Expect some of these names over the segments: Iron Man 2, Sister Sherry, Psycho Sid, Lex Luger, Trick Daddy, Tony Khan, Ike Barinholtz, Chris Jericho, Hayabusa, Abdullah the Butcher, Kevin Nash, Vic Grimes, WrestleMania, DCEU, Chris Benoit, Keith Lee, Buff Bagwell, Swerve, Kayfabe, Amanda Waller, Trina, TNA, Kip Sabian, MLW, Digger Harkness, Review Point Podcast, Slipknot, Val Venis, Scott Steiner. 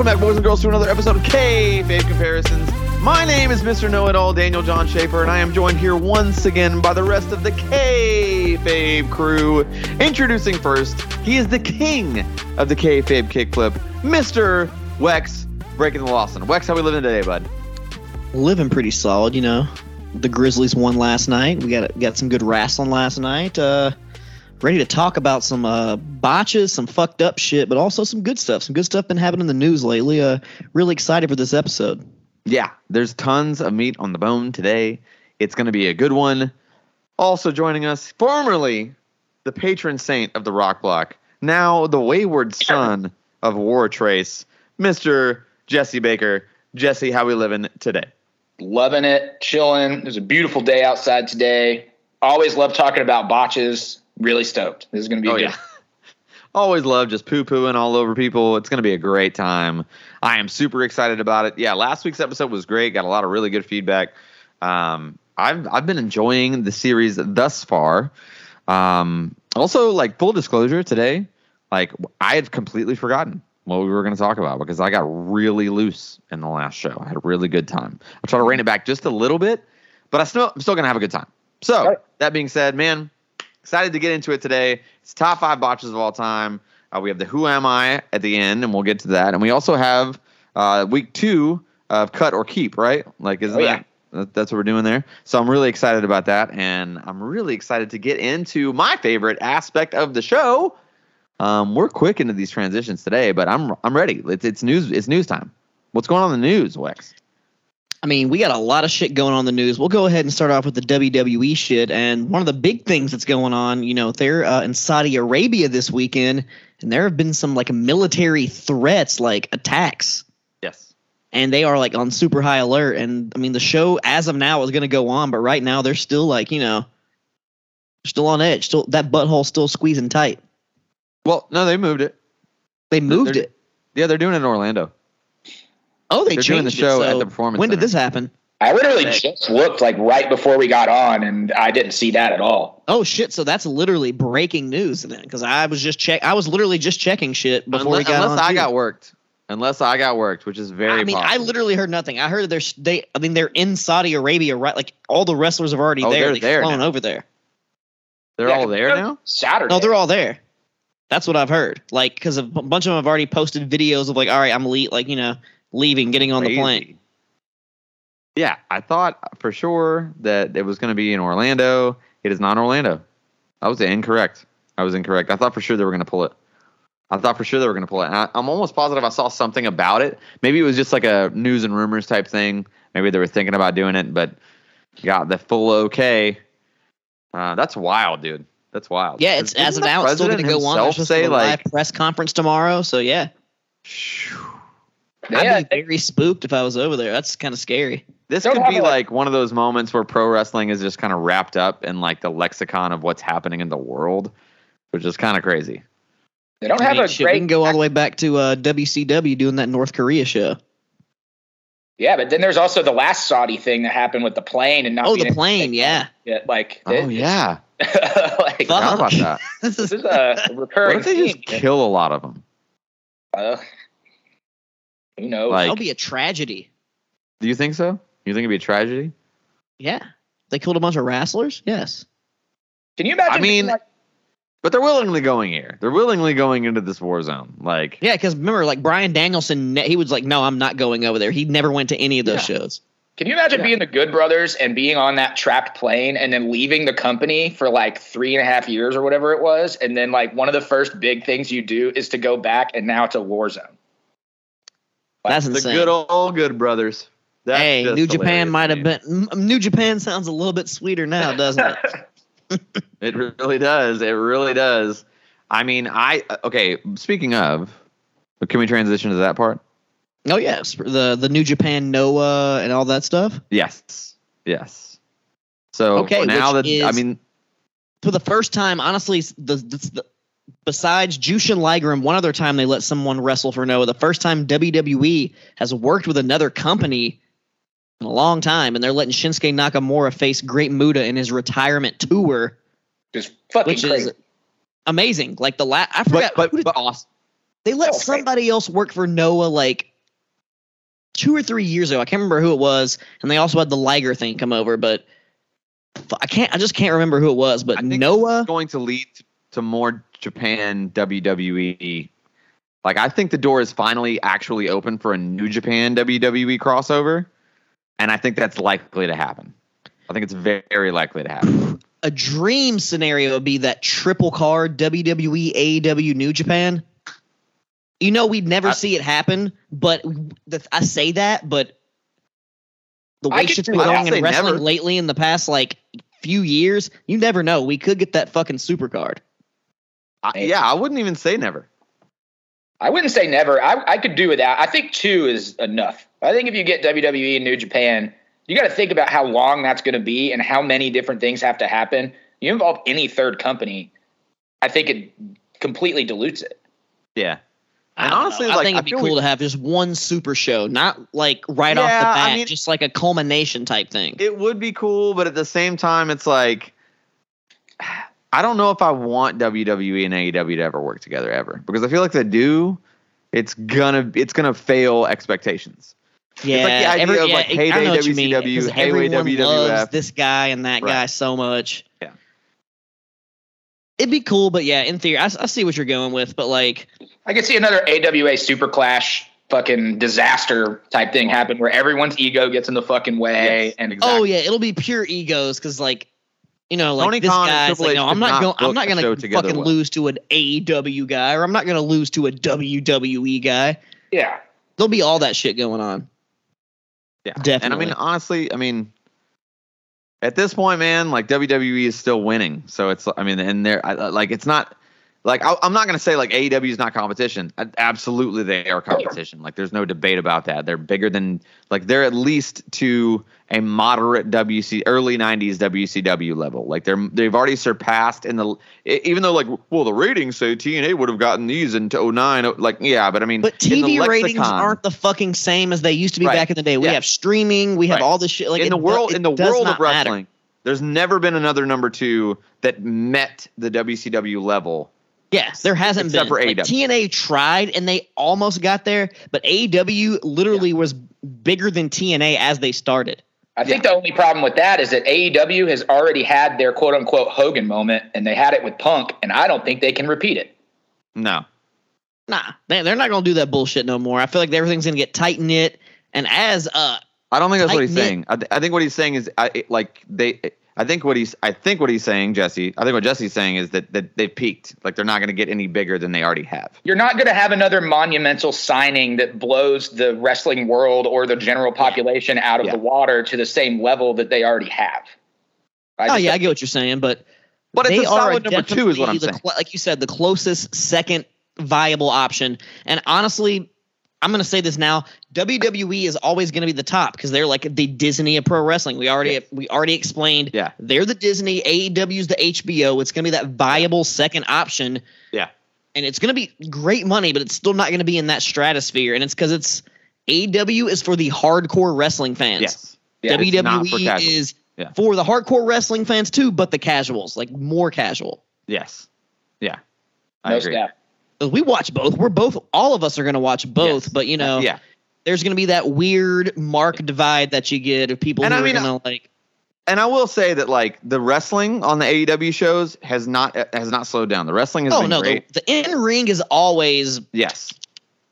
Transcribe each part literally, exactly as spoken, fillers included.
Welcome back, boys and girls, to another episode of Kayfabe Comparisons. My name is Mister Know-It-All, Daniel John Schaefer, and I am joined here once again by the rest of the Kayfabe crew. Introducing first, he is the king of the Kayfabe kickflip, Mister Wex, breaking the Lawson. Wex, how we living today, bud? Living pretty solid, you know. The Grizzlies won last night. We got got some good wrestling last night. Uh, ready to talk about some uh, botches, some fucked up shit, but also some good stuff. Some good stuff been happening in the news lately. Uh, really excited for this episode. Yeah, there's tons of meat on the bone today. It's going to be a good one. Also joining us, formerly the patron saint of the Rock Block, now the wayward son of War Trace, Mister Jesse Baker. Jesse, how we living today? Loving it, chilling. It was a beautiful day outside today. Always love talking about botches. Really stoked. This is going to be oh, good. Yeah. Always love just poo-pooing all over people. It's going to be a great time. I am super excited about it. Yeah, last week's episode was great. Got a lot of really good feedback. Um, I've I've been enjoying the series thus far. Um, also, like, full disclosure today, like, I had completely forgotten what we were going to talk about because I got really loose in the last show. I had a really good time. I'll try to rein it back just a little bit, but I still, I'm still going to have a good time. So right. That being said, man, excited to get into it today. It's top five botches of all time. Uh, we have the Who Am I at the end, and we'll get to that. And we also have uh, week two of Cut or Keep, right? Like, isn't oh, yeah. that that's what we're doing there? So I'm really excited about that, and I'm really excited to get into my favorite aspect of the show. Um, we're quick into these transitions today, but I'm I'm ready. It's it's news. It's news time. What's going on in the news, Wex? I mean, we got a lot of shit going on in the news. We'll go ahead and start off with the W W E shit. And one of the big things that's going on, you know, they're uh, in Saudi Arabia this weekend, and there have been some like military threats, like attacks. Yes. And they are like on super high alert. And I mean, the show as of now is going to go on, but right now they're still like, you know, still on edge. Still that butthole still squeezing tight. Well, no, they moved it. They moved they're, it. Yeah, they're doing it in Orlando. Oh, they they're changed doing the show it, so at the performance. When did center. This happen? I literally hey. just looked like right before we got on, and I didn't see that at all. Oh shit! So that's literally breaking news then, because I was just check. I was literally just checking shit before unless, we got unless on. Unless I too. got worked. Unless I got worked, which is very. I mean, possible. I literally heard nothing. I heard they're they. I mean, they're in Saudi Arabia, right? Like all the wrestlers are already oh, there. They're They've there flown now. over there. They're yeah, all there now. Saturday. No, they're all there. That's what I've heard. Like, because a bunch of them have already posted videos of like, all right, I'm le- like, you know, leaving, getting on Crazy. the plane. Yeah, I thought for sure that it was going to be in Orlando. It is not Orlando. I was incorrect. I was incorrect. I thought for sure they were going to pull it. I thought for sure they were going to pull it. And I, I'm almost positive I saw something about it. Maybe it was just like a news and rumors type thing. Maybe they were thinking about doing it, but got the full okay. Uh, that's wild, dude. That's wild. Yeah, it's as of now, it's still going to go on. There's just a live press conference tomorrow, so yeah. yeah. I'd be very spooked if I was over there. That's kind of scary. This could be like one of those moments where pro wrestling is just kind of wrapped up in like the lexicon of what's happening in the world, which is kind of crazy. They don't have a great... We can go all the way back to uh, W C W doing that North Korea show. Yeah, but then there's also the last Saudi thing that happened with the plane and not. Oh, the plane, yeah. Yeah, like. Oh, yeah. Like, how about that? This is a recurring. What if they just kill a lot of them? Uh, you know, like, that'll be a tragedy. Do you think so? You think it'd be a tragedy? Yeah, they killed a bunch of wrestlers. Yes. Can you imagine? I mean, like, but they're willingly going here. They're willingly going into this war zone. Like, yeah, because remember, like Bryan Danielson, he was like, "No, I'm not going over there." He never went to any of those yeah. shows. Can you imagine yeah. being the Good Brothers and being on that trapped plane and then leaving the company for like three and a half years or whatever it was? And then like one of the first big things you do is to go back, and now it's a war zone. Like, that's insane. The good old Good Brothers. That's hey, New Japan might have been – New Japan sounds a little bit sweeter now, doesn't it? It really does. It really does. I mean, I – okay, speaking of – can we transition to that part? Oh, yes. The the New Japan Noah and all that stuff? Yes. Yes. So okay, now that, is, I mean. For the first time, honestly, the, the, the besides Jushin Liger and one other time they let someone wrestle for Noah, the first time W W E has worked with another company in a long time, and they're letting Shinsuke Nakamura face Great Muta in his retirement tour. Just fucking which crazy. Is amazing. Like the last. I forgot. But, but, but awesome. They let somebody crazy. else work for Noah, like. two or three years ago. I can't remember who it was, and they also had the Liger thing come over, but I can't. I just can't remember who it was. But I think Noah, it's going to lead to, to more Japan W W E. Like, I think the door is finally actually open for a New Japan W W E crossover, and I think that's likely to happen. I think it's very likely to happen. A dream scenario would be that triple card W W E, A E W, New Japan. You know, we'd never I, see it happen, but the, I say that, but the way shit's been going in wrestling never. lately in the past, like, few years, you never know. We could get that fucking super card. I, yeah, I wouldn't even say never. I wouldn't say never. I, I could do without. I think two is enough. I think if you get W W E and New Japan, you got to think about how long that's going to be and how many different things have to happen. You involve any third company, I think it completely dilutes it. Yeah. And I honestly, I like, think it'd be cool we, to have just one super show, not like right yeah, off the bat, I mean, just like a culmination type thing. It would be cool, but at the same time, it's like, I don't know if I want W W E and A E W to ever work together ever, because I feel like if they do, it's gonna it's gonna fail expectations. Yeah, it's like the idea every, of like, yeah, heyday W C W, heyday W W F. Loves this guy and that right. guy so much. Yeah, it'd be cool, but yeah, in theory, I, I see what you're going with, but like, I could see another A W A Super Clash fucking disaster type thing happen where everyone's ego gets in the fucking way. Yes. And exactly. Oh yeah, it'll be pure egos because like. You know, like Tony this Khan guy's like, no, I'm not going. I'm not going to fucking well. lose to an A E W guy, or I'm not going to lose to a W W E guy. Yeah, there'll be all that shit going on. Yeah, definitely. And I mean, honestly, I mean, at this point, man, like W W E is still winning, so it's. I mean, and they're I, like, it's not like I, I'm not going to say like A E W is not competition. I, absolutely, they are competition. Like, there's no debate about that. They're bigger than like they're at least to. A moderate W C early nineties W C W level. Like they're they've already surpassed in the even though like well the ratings say T N A would have gotten these in oh nine like yeah but I mean but T V in the ratings lexicon, aren't the fucking same as they used to be right. back in the day. We yeah. have streaming, we have right. all this shit like in it, the world it in the world of wrestling. Matter. There's never been another number two that met the W C W level. Yes, there hasn't except been. For like, T N A tried and they almost got there, but A E W literally yeah. was bigger than T N A as they started. I think yeah. the only problem with that is that A E W has already had their quote-unquote Hogan moment, and they had it with Punk, and I don't think they can repeat it. No. Nah, they, they're not going to do that bullshit no more. I feel like everything's going to get tight-knit, and as uh, I don't think that's what he's saying. I, th- I think what he's saying is, I like they. I think what he's. I think what he's saying, Jesse. I think what Jesse's saying is that that they've peaked. Like they're not going to get any bigger than they already have. You're not going to have another monumental signing that blows the wrestling world or the general population out of yeah. the water to the same level that they already have. I oh yeah, I get what you're saying, but but they it's a solid are number two is what I'm the, saying. Like you said, the closest second viable option. And honestly, I'm going to say this now. W W E is always going to be the top because they're like the Disney of pro wrestling. We already yeah. we already explained. Yeah. They're the Disney. A E W's the H B O. It's going to be that viable second option. Yeah. And it's going to be great money, but it's still not going to be in that stratosphere. And it's because it's A E W is for the hardcore wrestling fans. Yes. Yeah, W W E for is yeah. for the hardcore wrestling fans too, but the casuals, like more casual. Yes. Yeah. I no agree. Staff. We watch both. We're both. All of us are going to watch both. Yes. But you know, yeah. there's going to be that weird mark divide that you get of people and who I mean, are going to like. And I will say that like the wrestling on the A E W shows has not has not slowed down. The wrestling has oh, been no, great. The, the in ring is always yes.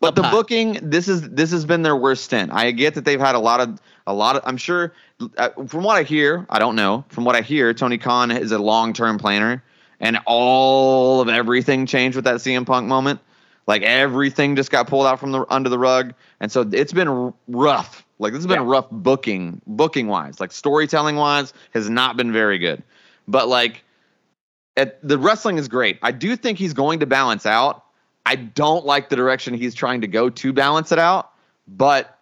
But the high. booking, this is this has been their worst stint. I get that they've had a lot of a lot of. I'm sure uh, from what I hear, I don't know. From what I hear, Tony Khan is a long term planner. And all of everything changed with that C M Punk moment. Like everything just got pulled out from the under the rug. And so it's been r- rough. Like this has been yeah. rough booking, booking wise, like storytelling wise has not been very good, but like at, the wrestling is great. I do think he's going to balance out. I don't like the direction he's trying to go to balance it out, but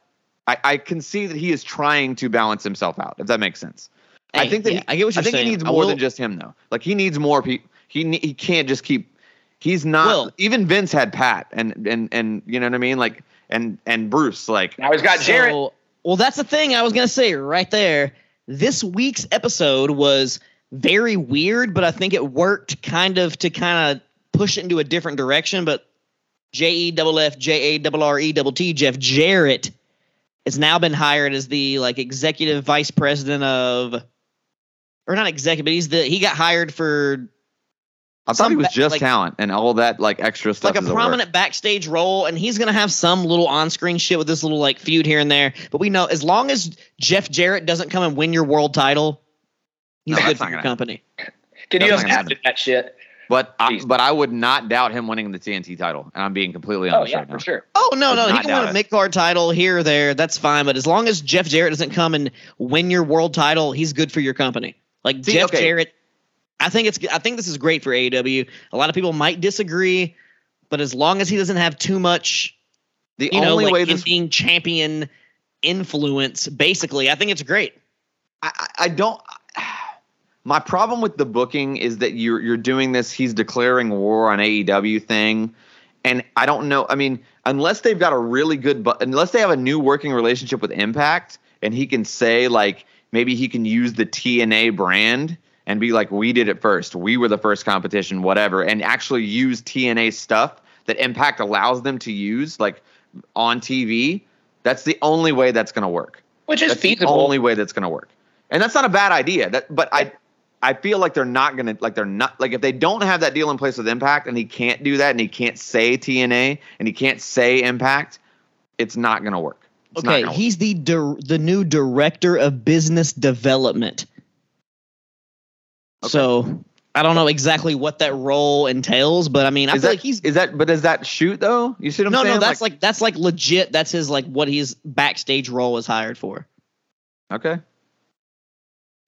I, I can see that he is trying to balance himself out. If that makes sense. Hey, I think that yeah, he, I get what you're I think saying. He needs more will, than just him, though. Like he needs more people. He he can't just keep. He's not. Will. Even Vince had Pat, and and and you know what I mean. Like and and Bruce. Like now he's got so, Jarrett. Well, that's the thing I was gonna say right there. This week's episode was very weird, but I think it worked kind of to kind of push it into a different direction. But J E double F J A double R E double T Jeff Jarrett has now been hired as the like executive vice president of, or not executive, but he's the he got hired for. I thought he was just like, talent and all that like extra stuff. Like a prominent backstage role, and he's gonna have some little on-screen shit with this little like feud here and there. But we know as long as Jeff Jarrett doesn't come and win your world title, he's no, good for your company. Can you imagine that shit? But I, but I would not doubt him winning the T N T title, and I'm being completely honest. Oh yeah, right for now. Sure. Oh no, no, he can win a mid-card title here or there. That's fine. But as long as Jeff Jarrett doesn't come and win your world title, he's good for your company. Like See, Jeff okay. Jarrett, I think it's I think this is great for A E W. A lot of people might disagree, but as long as he doesn't have too much, the you only know, like way this being champion influence, basically, I think it's great. I, I don't. My problem with the booking is that you're you're doing this. He's declaring war on A E W thing, and I don't know. I mean, unless they've got a really good, bu- unless they have a new working relationship with Impact, and he can say like maybe he can use the T N A brand and be like, we did it first. We were the first competition, whatever, and actually use T N A stuff that Impact allows them to use, like on T V. That's the only way that's going to work. Which is that's feasible. The only way that's going to work, and that's not a bad idea. That, but I. I feel like they're not going to – like they're not – like if they don't have that deal in place with Impact and he can't do that and he can't say T N A and he can't say Impact, it's not going to work. It's okay, not he's work. the di- the new director of business development. Okay. So I don't know exactly what that role entails, but I mean I is feel that, like he's – Is that – but is that shoot though? You see what I'm no, saying? No, no, that's like, like – that's like legit. That's his like what his backstage role is hired for. Okay.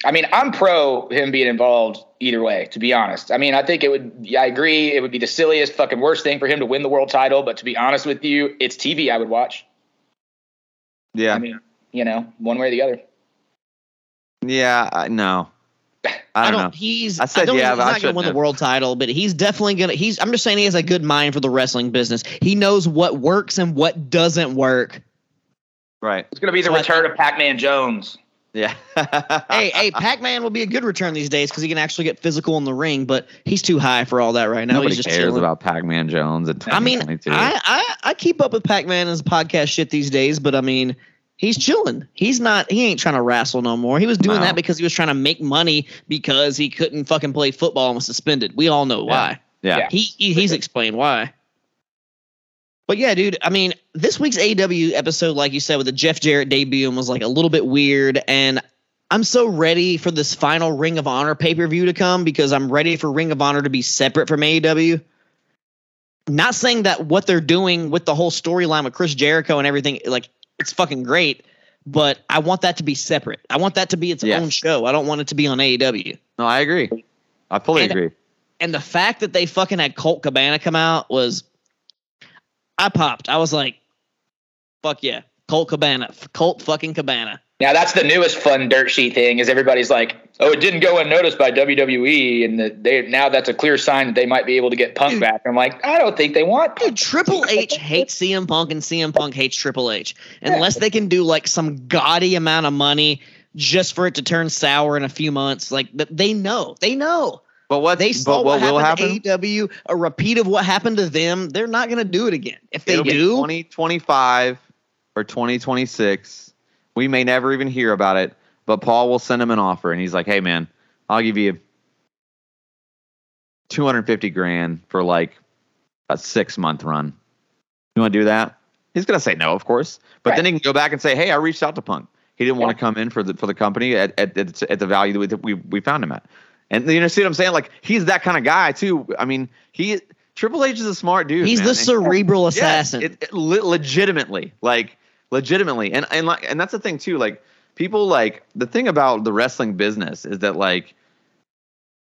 I mean, I'm pro him being involved either way, to be honest. I mean, I think it would – I agree. It would be the silliest, fucking worst thing for him to win the world title. But to be honest with you, it's T V I would watch. Yeah. I mean, you know, one way or the other. Yeah, I, no. I don't, I don't know. He's, I said, I don't, yeah, he's not going to win the world title, but he's definitely going to – He's. I'm just saying he has a good mind for the wrestling business. He knows what works and what doesn't work. Right. It's going to be the but, return of Pac-Man Jones. Yeah. hey, hey, Pac-Man will be a good return these days because he can actually get physical in the ring, but he's too high for all that right now. Nobody he's just cares chilling. about Pac-Man Jones. At I mean, I, I, I keep up with Pac-Man and his podcast shit these days, but I mean, he's chilling. He's not, he ain't trying to wrestle no more. He was doing no. that because he was trying to make money because he couldn't fucking play football and was suspended. We all know yeah. why. Yeah. yeah. He, he He's explained why. But yeah, dude, I mean, this week's A E W episode, like you said, with the Jeff Jarrett debut was like a little bit weird. And I'm so ready for this final Ring of Honor pay-per-view to come because I'm ready for Ring of Honor to be separate from A E W. Not saying that what they're doing with the whole storyline with Chris Jericho and everything, like it's fucking great, but I want that to be separate. I want that to be its yes. own show. I don't want it to be on A E W. No, I agree. I fully and, agree. And the fact that they fucking had Colt Cabana come out was... I popped. I was like, fuck yeah. Colt Cabana. Colt fucking Cabana. Now that's the newest fun dirt sheet thing is everybody's like, oh, it didn't go unnoticed by W W E. And the, they now that's a clear sign that they might be able to get Punk dude, back. And I'm like, I don't think they want Punk. Dude, Triple H hates C M Punk and C M Punk hates Triple H. Unless yeah. they can do like some gaudy amount of money just for it to turn sour in a few months. Like they know. They know. But what they saw but what, what will happened happen? To A E W, a repeat of what happened to them, they're not going to do it again. If they It'll do, twenty twenty-five or twenty twenty-six, we may never even hear about it. But Paul will send him an offer, and he's like, "Hey, man, I'll give you two hundred fifty grand for like a six month run. You want to do that?" He's going to say no, of course. But right. then he can go back and say, "Hey, I reached out to Punk. He didn't yeah. want to come in for the for the company at at at, at the value that we we found him at." And you know, see what I'm saying? Like he's that kind of guy too. I mean, he Triple H is a smart dude. He's man. the and cerebral he, assassin. Yes, it, it, le- legitimately, like legitimately, and and like, and that's the thing too. Like people like the thing about the wrestling business is that like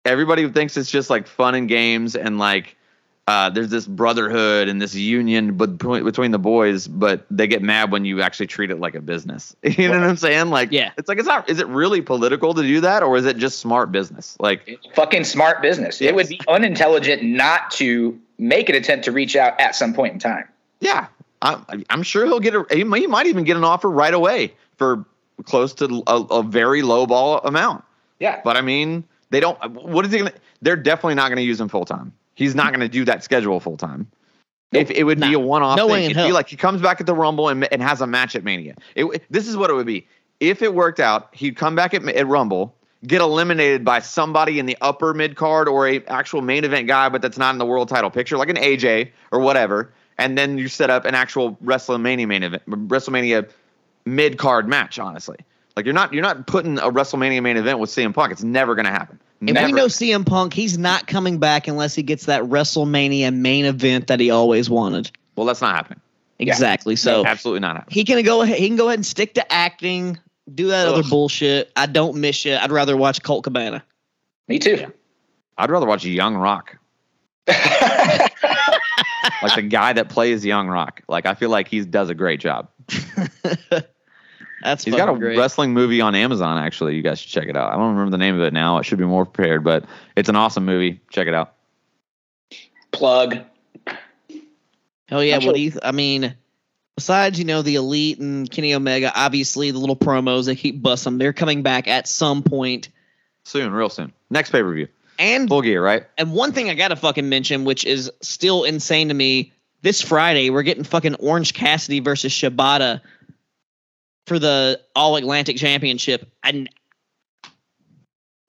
everybody thinks it's just like fun and games, and like uh, there's this brotherhood and this union between between the boys. But they get mad when you actually treat it like a business. You know what I'm saying? Like, yeah. it's like it's not. Is it really political to do that, or is it just smart business? Like, it's fucking smart business. Yes. It would be unintelligent not to make an attempt to reach out at some point in time. Yeah, I'm. I'm sure he'll get a. He might even get an offer right away for close to a, a very low ball amount. Yeah, but I mean, they don't. What is he gonna? They're definitely not going to use him full time. He's not going to do that schedule full time. If it would nah, be a one-off no thing, way in it'd hell. Be like he comes back at the Rumble and, and has a match at Mania. It, this is what it would be. If it worked out, he'd come back at, at Rumble, get eliminated by somebody in the upper mid card or a actual main event guy, but that's not in the world title picture, like an A J or whatever. And then you set up an actual WrestleMania main event, WrestleMania mid card match. Honestly, like you're not you're not putting a WrestleMania main event with C M Punk. It's never going to happen. Never. And we know C M Punk, he's not coming back unless he gets that WrestleMania main event that he always wanted. Well, that's not happening. Exactly. Yeah. So absolutely not happening. He can go ahead. He can go ahead and stick to acting. Do that Ugh. other bullshit. I don't miss you. I'd rather watch Colt Cabana. Me too. Yeah. I'd rather watch Young Rock. Like the guy that plays Young Rock. Like I feel like he does a great job. That's he's got a great. wrestling movie on Amazon. Actually, you guys should check it out. I don't remember the name of it now. I should be more prepared, but it's an awesome movie. Check it out. Plug. Hell yeah! Not what sure. do you? Th- I mean. Besides, you know, the Elite and Kenny Omega, obviously the little promos, they keep busting. They're coming back at some point. Soon, real soon. Next pay-per-view. And Full Gear, right? And one thing I got to fucking mention, which is still insane to me, this Friday we're getting fucking Orange Cassidy versus Shibata for the All-Atlantic Championship. And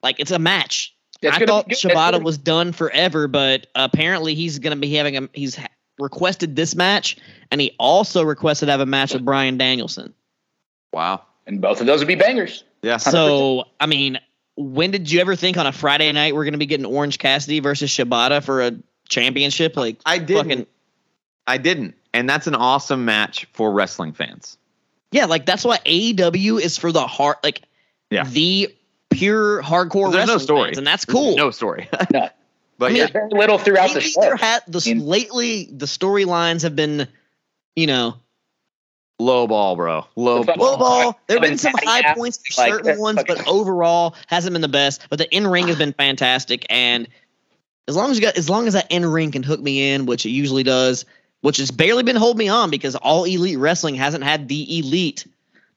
like, it's a match. That's I thought Shibata was done forever, but apparently he's going to be having a – he's – requested this match, and he also requested to have a match with Bryan Danielson. Wow. And both of those would be bangers. Yeah. one hundred percent. So, I mean, when did you ever think on a Friday night we're going to be getting Orange Cassidy versus Shibata for a championship? Like, I didn't. Fucking... I didn't. And that's an awesome match for wrestling fans. Yeah, like, that's why A E W is for the heart, like, yeah. the pure hardcore wrestling no story. fans, and that's cool. There's no story. No. But I mean, yeah, very little throughout the show. Ha- the, In- lately, the storylines have been, you know, low ball, bro. Low ball. Low ball. There've been some high points for certain ones, but overall hasn't been the best. But the in ring has been fantastic, and as long as you got, as long as that in ring can hook me in, which it usually does, which has barely been holding me on because All Elite Wrestling hasn't had the elite,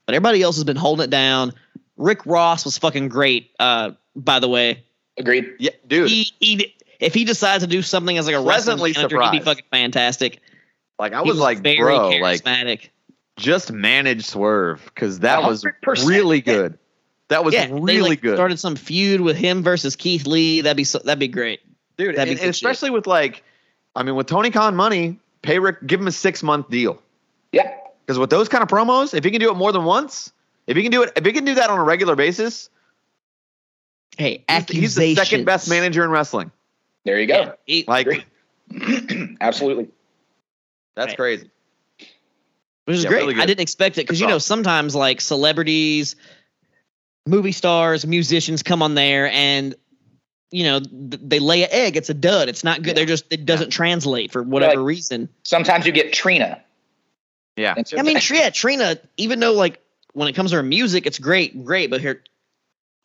but everybody else has been holding it down. Rick Ross was fucking great, uh, by the way. Agreed. Yeah, dude. He, he If he decides to do something as like a wrestling manager, he'd be fucking fantastic. Like I was, was like, very bro, like just manage Swerve because that one hundred percent. Was really good. That was yeah, really they, like, good. Started some feud with him versus Keith Lee. That'd be so, that'd be great, dude. That'd and, be especially shit. With like, I mean, with Tony Khan money, pay Rick, give him a six month deal. Yeah, because with those kind of promos, if he can do it more than once, if he can do it, if he can do that on a regular basis, hey, he's the second best manager in wrestling. There you go. Yeah, eight, like, absolutely. That's right. Crazy. Which is yeah, great. Really I didn't expect it because, you know, sometimes like celebrities, movie stars, musicians come on there and, you know, th- they lay an egg. It's a dud. It's not good. Yeah. They're just, it doesn't yeah. translate for whatever like, reason. Sometimes you get Trina. Yeah. I mean, yeah, Trina, even though like when it comes to her music, it's great, great, but her,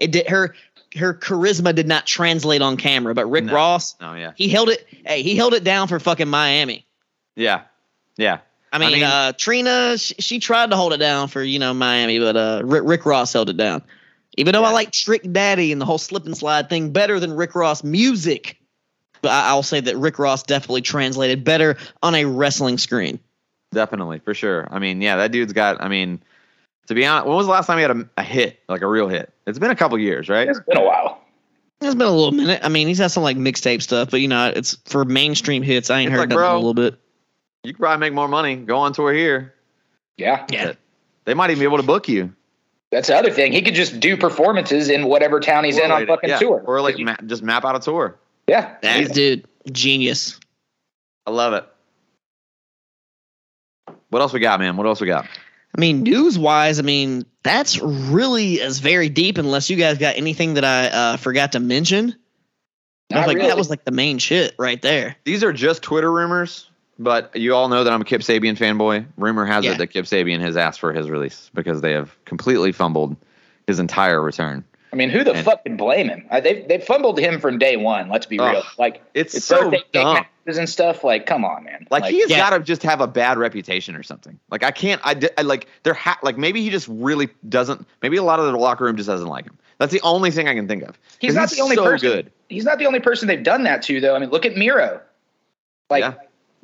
it did her. Her charisma did not translate on camera, but Rick no. Ross, oh, yeah. he held it. Hey, he held it down for fucking Miami. Yeah. Yeah. I mean, I mean uh, Trina, she, she tried to hold it down for, you know, Miami, but uh, Rick, Rick Ross held it down. Even though yeah. I like Trick Daddy and the whole slip and slide thing better than Rick Ross music. But I, I'll say that Rick Ross definitely translated better on a wrestling screen. Definitely. For sure. I mean, yeah, that dude's got, I mean, to be honest, when was the last time he had a, a hit, like a real hit? It's been a couple years, right? It's been a while. It's been a little minute. I mean, he's had some like mixtape stuff, but you know, it's for mainstream hits. I ain't it's heard like, nothing bro, in a little bit. You could probably make more money. Go on tour here. Yeah. Yeah. They might even be able to book you. That's the other thing. He could just do performances in whatever town he's or in on fucking yeah. tour. Or like ma- just map out a tour. Yeah. That he's, dude, genius. I love it. What else we got, man? What else we got? I mean, news-wise, I mean, that's really as very deep unless you guys got anything that I uh, forgot to mention. I was like, really. That was like the main shit right there. These are just Twitter rumors, but you all know that I'm a Kip Sabian fanboy. Rumor has yeah. it that Kip Sabian has asked for his release because they have completely fumbled his entire return. I mean, who the and, fuck can blame him? They they fumbled him from day one. Let's be uh, real. Like it's, it's so dumb and stuff. Like, come on, man. Like, like he has yeah. got to just have a bad reputation or something. Like I can't. I, I like there. Ha- like maybe he just really doesn't. Maybe a lot of the locker room just doesn't like him. That's the only thing I can think of. He's not the only so person. Good. He's not the only person they've done that to, though. I mean, look at Miro. Like yeah.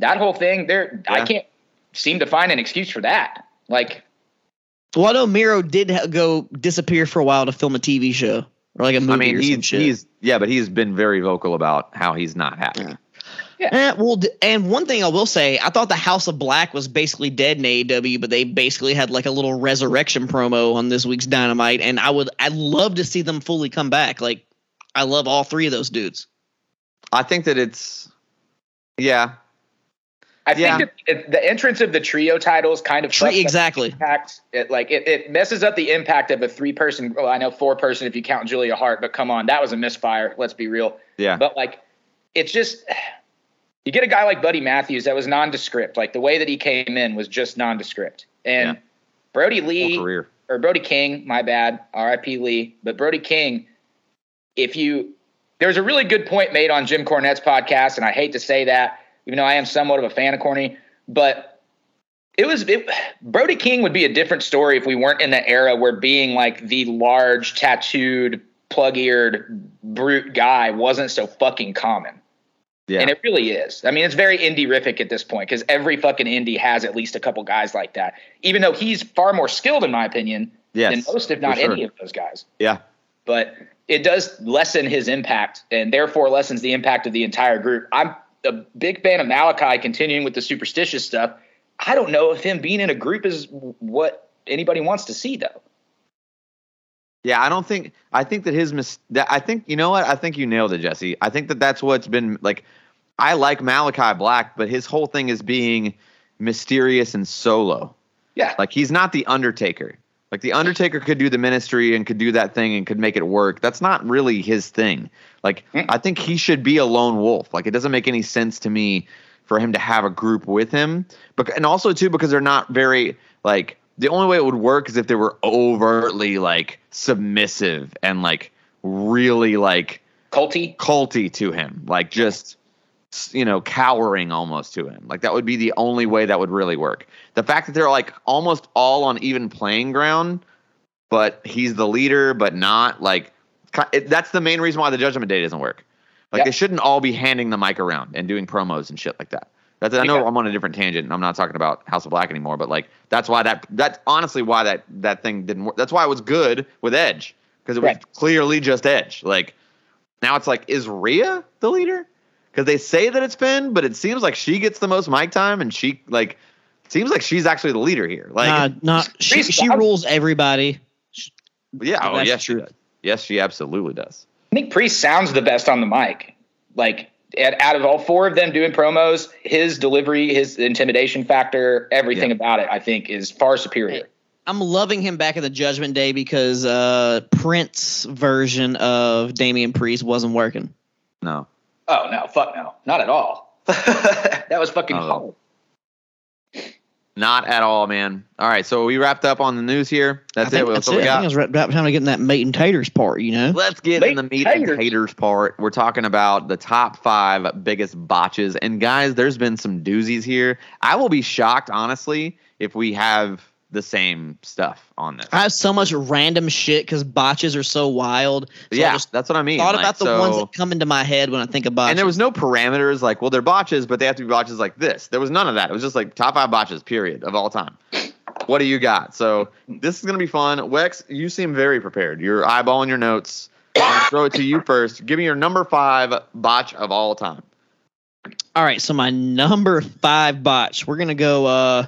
that whole thing there, yeah. I can't seem to find an excuse for that. Like, well, I know Miro did ha- go disappear for a while to film a T V show or like a movie. I mean, or he's, some shit. he's yeah, but he's been very vocal about how he's not happy. Yeah. Yeah. And, well, and one thing I will say, I thought the House of Black was basically dead in A E W, but they basically had like a little resurrection promo on this week's Dynamite, and I would, I'd love to see them fully come back. Like, I love all three of those dudes. I think that it's, yeah. I yeah. think that the entrance of the trio titles kind of Tree, exactly impacts it, like it, it messes up the impact of a three person. Well, I know four person if you count Julia Hart, but come on, that was a misfire. Let's be real. Yeah, but like, it's just. You get a guy like Buddy Matthews that was nondescript. Like the way that he came in was just nondescript. And yeah. Brody Lee or Brody King, my bad, R I P Lee, but Brody King, if you, there was a really good point made on Jim Cornette's podcast. And I hate to say that, even though I am somewhat of a fan of Corny, but it was, it, Brody King would be a different story if we weren't in the era where being like the large tattooed plug-eared brute guy wasn't so fucking common. Yeah. And it really is. I mean, it's very indie-rific at this point because every fucking indie has at least a couple guys like that, even though he's far more skilled, in my opinion, yes, than most, if not sure. any of those guys. Yeah. But it does lessen his impact and therefore lessens the impact of the entire group. I'm a big fan of Malachi continuing with the superstitious stuff. I don't know if him being in a group is what anybody wants to see, though. Yeah, I don't think – I think that his mis- – I think – you know what? I think you nailed it, Jesse. I think that that's what's been – like, I like Malachi Black, but his whole thing is being mysterious and solo. Yeah. Like, he's not the Undertaker. Like, the Undertaker could do the ministry and could do that thing and could make it work. That's not really his thing. Like, mm-hmm. I think he should be a lone wolf. Like, it doesn't make any sense to me for him to have a group with him. But, and also, too, because they're not very, like – the only way it would work is if they were overtly like submissive and like really like culty, culty to him, like just, you know, cowering almost to him. Like that would be the only way that would really work. The fact that they're like almost all on even playing ground, but he's the leader, but not like it, that's the main reason why the Judgment Day doesn't work. Like yep. They shouldn't all be handing the mic around and doing promos and shit like that. That's, I know yeah. I'm on a different tangent, and I'm not talking about House of Black anymore, but, like, that's why that – that's honestly why that, that thing didn't work. That's why it was good with Edge because it was right. clearly just Edge. Like, now it's like, is Rhea the leader? Because they say that it's Finn, but it seems like she gets the most mic time, and she, like – seems like she's actually the leader here. Like, nah, nah, she, she rules everybody. Yeah, oh, yes, she does. Yes, she absolutely does. I think Priest sounds the best on the mic. Like – and out of all four of them doing promos, his delivery, his intimidation factor, everything yeah. about it, I think, is far superior. I'm loving him back in the Judgment Day because uh, Prince's version of Damian Priest wasn't working. No. Oh, no. Fuck no. Not at all. That was fucking cold. Not at all, man. All right, so we wrapped up on the news here. That's it. That's it. We got. I think it was right about time to get in that meat and taters part, you know? Let's get meat in the meat taters. and taters part. We're talking about the top five biggest botches. And, guys, there's been some doozies here. I will be shocked, honestly, if we have the same stuff on this. I have so much random shit because botches are so wild. So yeah, I just that's what I mean. thought like, about the so, ones that come into my head when I think of botches. And there was no parameters like, well, they're botches, but they have to be botches like this. There was none of that. It was just like top five botches, period, of all time. What do you got? So this is going to be fun. Wex, you seem very prepared. You're eyeballing your notes. I'm going to throw it to you first. Give me your number five botch of all time. All right, so my number five botch. We're going to go – uh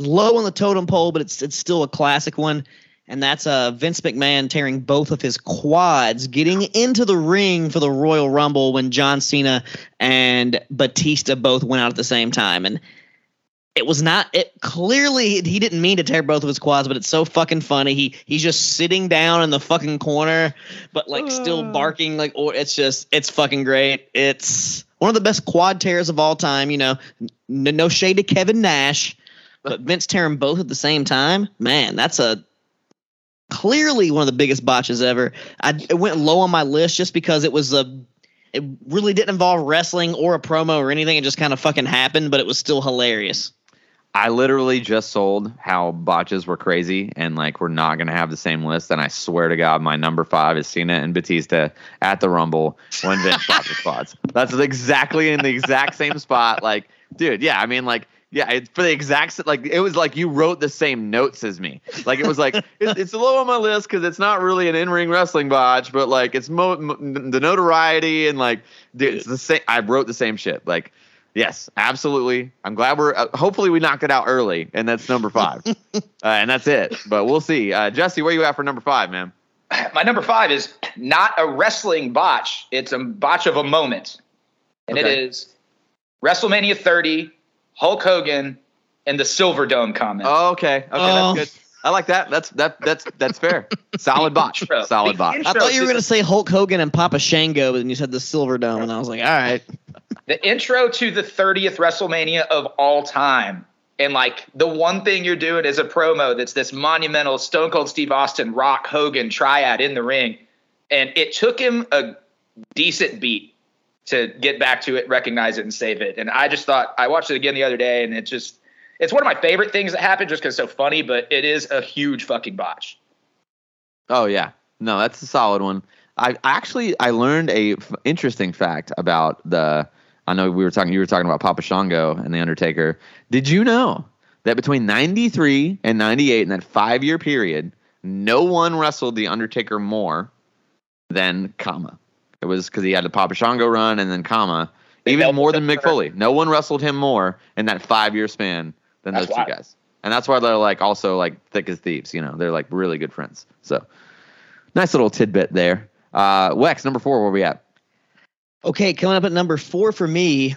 low on the totem pole, but it's it's still a classic one, and that's uh, Vince McMahon tearing both of his quads, getting into the ring for the Royal Rumble when John Cena and Batista both went out at the same time. And it was not – it clearly he didn't mean to tear both of his quads, but it's so fucking funny. He He's just sitting down in the fucking corner, but like uh. still barking. Like or it's just – it's fucking great. It's one of the best quad tears of all time, you know. N- no shade to Kevin Nash. But Vince tearing both at the same time, man, that's a clearly one of the biggest botches ever. I it went low on my list just because it was a, it really didn't involve wrestling or a promo or anything. It just kind of fucking happened, but it was still hilarious. I literally just sold how botches were crazy and, like, we're not going to have the same list. And I swear to God, my number five is Cena and Batista at the Rumble when Vince botches spots. That's exactly in the exact same spot. Like, dude, yeah, I mean, like, yeah, it, for the exact – like, it was like you wrote the same notes as me. Like, it was like, it's, it's low on my list because it's not really an in-ring wrestling botch, but, like, it's mo- m- the notoriety and, like, dude, it's the same – I wrote the same shit, like – yes, absolutely. I'm glad we're uh, – hopefully we knocked it out early, and that's number five. uh, and that's it, but we'll see. Uh, Jesse, where you at for number five, man? My number five is not a wrestling botch. It's a botch of a moment, and okay. It is WrestleMania thirty, Hulk Hogan, and the Silver Dome comment. Oh, okay. Okay, oh. That's good. I like that. That's that. That's that's fair. Solid botch. Intro. Solid botch. Intro, I thought you were going to say Hulk Hogan and Papa Shango, and you said the Silver Dome, and I was like, all right. The intro to the thirtieth WrestleMania of all time. And, like, the one thing you're doing is a promo that's this monumental Stone Cold Steve Austin, Rock, Hogan triad in the ring. And it took him a decent beat to get back to it, recognize it, and save it. And I just thought – I watched it again the other day, and it just – it's one of my favorite things that happened just because it's so funny, but it is a huge fucking botch. Oh, yeah. No, that's a solid one. I actually, I learned a f- interesting fact about the, I know we were talking, you were talking about Papa Shango and the Undertaker. Did you know that between ninety-three and ninety-eight, in that five year period, no one wrestled the Undertaker more than Kama? It was because he had the Papa Shango run and then Kama, they even more than Mick Foley. No one wrestled him more in that five year span than that's those wild. Two guys. And that's why they're, like, also, like, thick as thieves, you know, they're, like, really good friends. So nice little tidbit there. Uh, Wex, number four, where we at? Okay. Coming up at number four for me,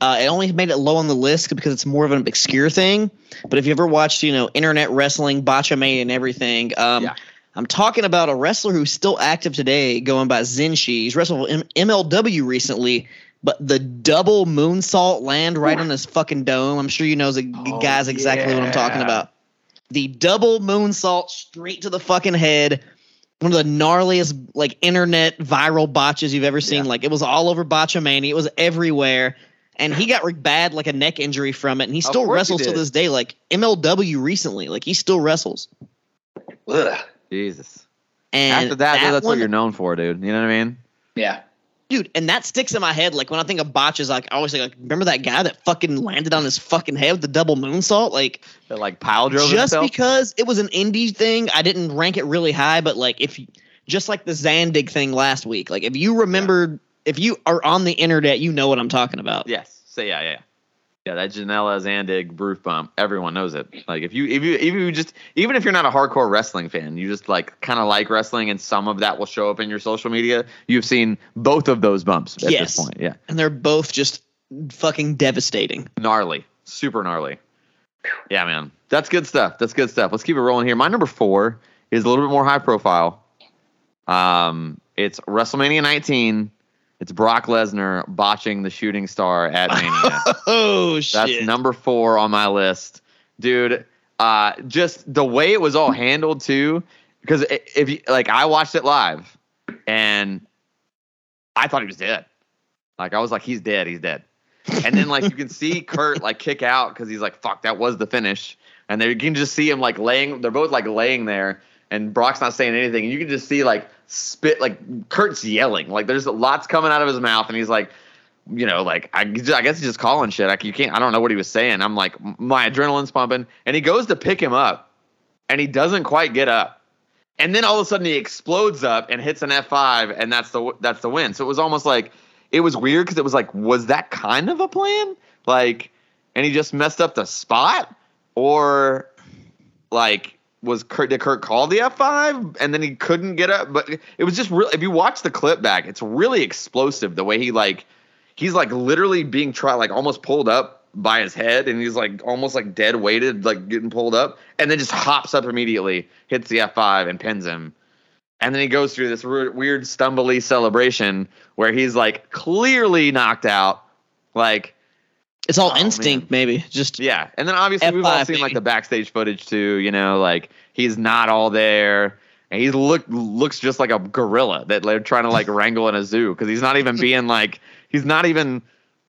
uh, it only made it low on the list because it's more of an obscure thing, but if you ever watched, you know, internet wrestling, botchamania and everything, um, yeah. I'm talking about a wrestler who's still active today going by Zenshi. He's wrestled M- M L W recently, but the double moonsault land right on his fucking dome. I'm sure you know the oh, guys exactly yeah. what I'm talking about. The double moonsault straight to the fucking head. One of the gnarliest, like, internet viral botches you've ever seen. Yeah. Like, it was all over Botchamania. It was everywhere. And he got bad, like, a neck injury from it. And he still wrestles he to this day. Like, M L W recently. Like, he still wrestles. Ugh. Jesus. And after that, that that's one, what you're known for, dude. You know what I mean? Yeah. Dude, and that sticks in my head. Like, when I think of botches, like, I always think, like, remember that guy that fucking landed on his fucking head with the double moonsault? Like, that, like, pile drove just himself? Because it was an indie thing, I didn't rank it really high. But, like, if just like the Zandig thing last week, like, if you remembered, yeah. if you are on the internet, you know what I'm talking about. Yes. So yeah, yeah, yeah. That Janela Zandig roof bump, everyone knows it. Like, if you, if you, if you just, even if you're not a hardcore wrestling fan, you just, like, kind of like wrestling, and some of that will show up in your social media. You've seen both of those bumps at yes. this point. Yeah. And they're both just fucking devastating. Gnarly. Super gnarly. Yeah, man. That's good stuff. That's good stuff. Let's keep it rolling here. My number four is a little bit more high profile. Um, it's WrestleMania nineteen. It's Brock Lesnar botching the shooting star at Mania. Oh, shit. That's number four on my list. Dude, uh, just the way it was all handled, too. Because if you, like, I watched it live, and I thought he was dead. Like, I was like, he's dead, he's dead. And then, like, you can see Kurt, like, kick out because he's like, fuck, that was the finish. And there you can just see him, like, laying. They're both, like, laying there. And Brock's not saying anything. And you can just see, like, spit, like, Kurt's yelling. Like, there's lots coming out of his mouth. And he's like, you know, like, I, I guess he's just calling shit. Like, you can't, I don't know what he was saying. I'm like, my adrenaline's pumping. And he goes to pick him up. And he doesn't quite get up. And then all of a sudden he explodes up and hits an F five. And that's the that's the win. So it was almost like, it was weird because it was like, was that kind of a plan? Like, and he just messed up the spot? Or, like... Was Kurt, did Kurt call the F five and then he couldn't get up? But it was just really, if you watch the clip back, it's really explosive the way he, like, he's like literally being tried, like almost pulled up by his head, and he's like almost like dead weighted, like getting pulled up, and then just hops up immediately, hits the F five and pins him. And then he goes through this weird, weird stumbly celebration where he's like clearly knocked out, like. It's all oh, instinct, man. Maybe. Just yeah, and then obviously F five, we've all seen, like, the backstage footage too. You know, like, he's not all there, and he look looks just like a gorilla that they're trying to, like, wrangle in a zoo because he's not even being like he's not even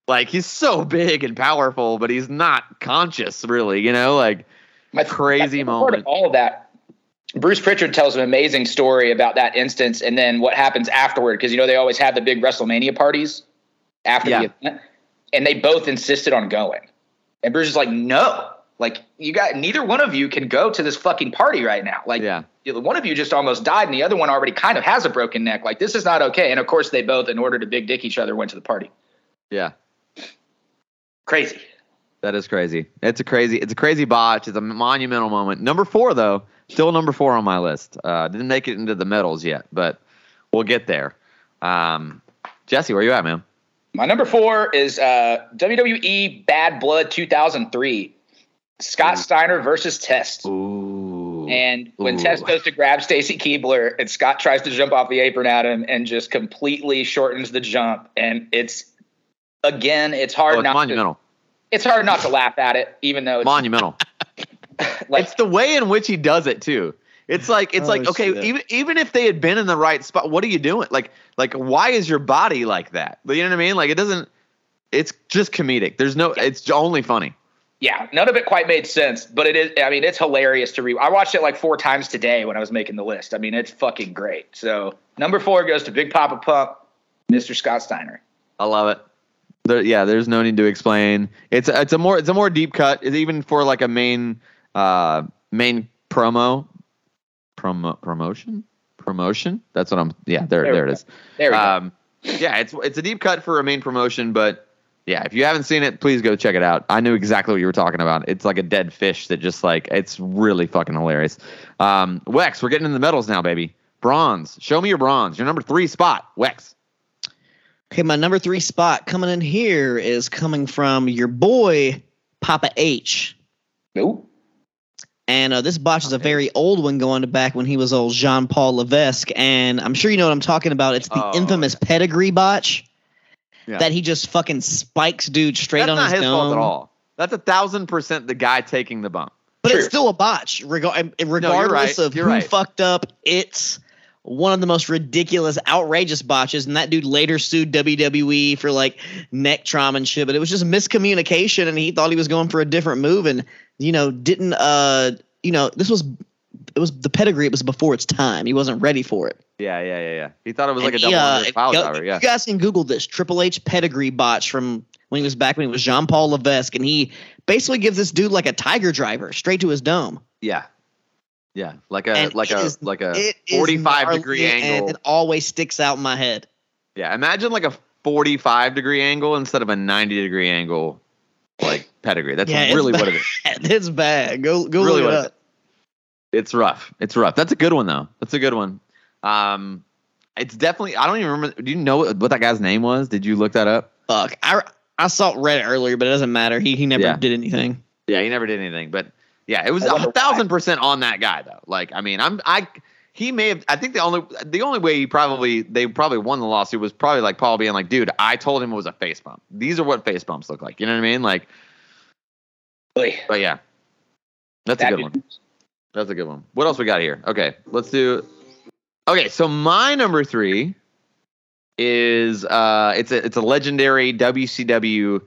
Like, he's so big and powerful, but he's not conscious, really, you know, like my crazy moment. Part of all of that, Bruce Pritchard tells an amazing story about that instance and then what happens afterward, because, you know, they always have the big WrestleMania parties after yeah. the event, and they both insisted on going. And Bruce is like, no, like, you got, neither one of you can go to this fucking party right now. Like, yeah. one of you just almost died and the other one already kind of has a broken neck. Like, this is not okay. And, of course, they both, in order to big dick each other, went to the party. Yeah. Crazy. That is crazy. It's a crazy, it's a crazy botch. It's a monumental moment. Number four, though, still number four on my list. Uh, didn't make it into the medals yet, but we'll get there. Um, Jesse, where you at, man? My number four is uh, W W E Bad Blood two thousand three, Scott Ooh. Steiner versus Test. Ooh. And when Ooh. Test goes to grab Stacy Keibler and Scott tries to jump off the apron at him and just completely shortens the jump, and it's Again, it's hard oh, it's not monumental. To, it's hard not to laugh at it, even though it's monumental. Like, it's the way in which he does it too. It's like it's oh, like okay, shit. even even if they had been in the right spot, what are you doing? Like like why is your body like that? You know what I mean? Like, it doesn't. It's just comedic. There's no. Yeah. It's only funny. Yeah, none of it quite made sense, but it is. I mean, it's hilarious to re. I watched it like four times today when I was making the list. I mean, it's fucking great. So number four goes to Big Papa Pump, Mister Scott Steiner. I love it. There, yeah, there's no need to explain. It's a, it's a more it's a more deep cut. It's even for like a main uh, main promo promo promotion promotion. That's what I'm. Yeah, there there, there it go. is. There we um, go. Yeah, it's it's a deep cut for a main promotion. But yeah, if you haven't seen it, please go check it out. I knew exactly what you were talking about. It's like a dead fish that just like it's really fucking hilarious. Um, Wex, we're getting in the medals now, baby. Bronze. Show me your bronze. Your number three spot, Wex. Okay, my number three spot coming in here is coming from your boy, Papa H. Nope. And uh, this botch is a very old one going to back when he was old Jean-Paul Levesque. And I'm sure you know what I'm talking about. It's the oh, infamous okay. pedigree botch yeah. that he just fucking spikes dude straight That's on his dome. That's not his fault at all. That's a thousand percent the guy taking the bump. But True. It's still a botch. Reg- regardless no, you're right. of you're who right. fucked up, it's one of the most ridiculous, outrageous botches, and that dude later sued W W E for like neck trauma and shit, but it was just miscommunication, and he thought he was going for a different move, and, you know, didn't, uh, you know, this was, it was the pedigree, it was before its time. He wasn't ready for it. Yeah, yeah, yeah, yeah. He thought it was and like he, a double-under uh, power driver, yeah. You guys can Google this, Triple H pedigree botch from when he was back when he was Jean-Paul Levesque, and he basically gives this dude like a tiger driver straight to his dome. Yeah. Yeah, like a and like a is, like a forty-five degree angle. And it always sticks out in my head. Yeah, imagine like a forty-five degree angle instead of a ninety degree angle, like pedigree. That's yeah, really what it is. It's bad. Go go really look it up. It it's rough. It's rough. That's a good one though. That's a good one. Um, it's definitely. I don't even remember. Do you know what, what that guy's name was? Did you look that up? Fuck. I I saw Reddit earlier, but it doesn't matter. He he never yeah. did anything. Yeah, he never did anything, but. Yeah, it was a thousand percent on that guy though. Like, I mean, I'm I he may have I think the only the only way he probably they probably won the lawsuit was probably like Paul being like, dude, I told him it was a face bump. These are what face bumps look like. You know what I mean? Like, Oy. But yeah, that's that a good dude. one. That's a good one. What else we got here? Okay, let's do. Okay, so my number three is uh, it's a it's a legendary W C W.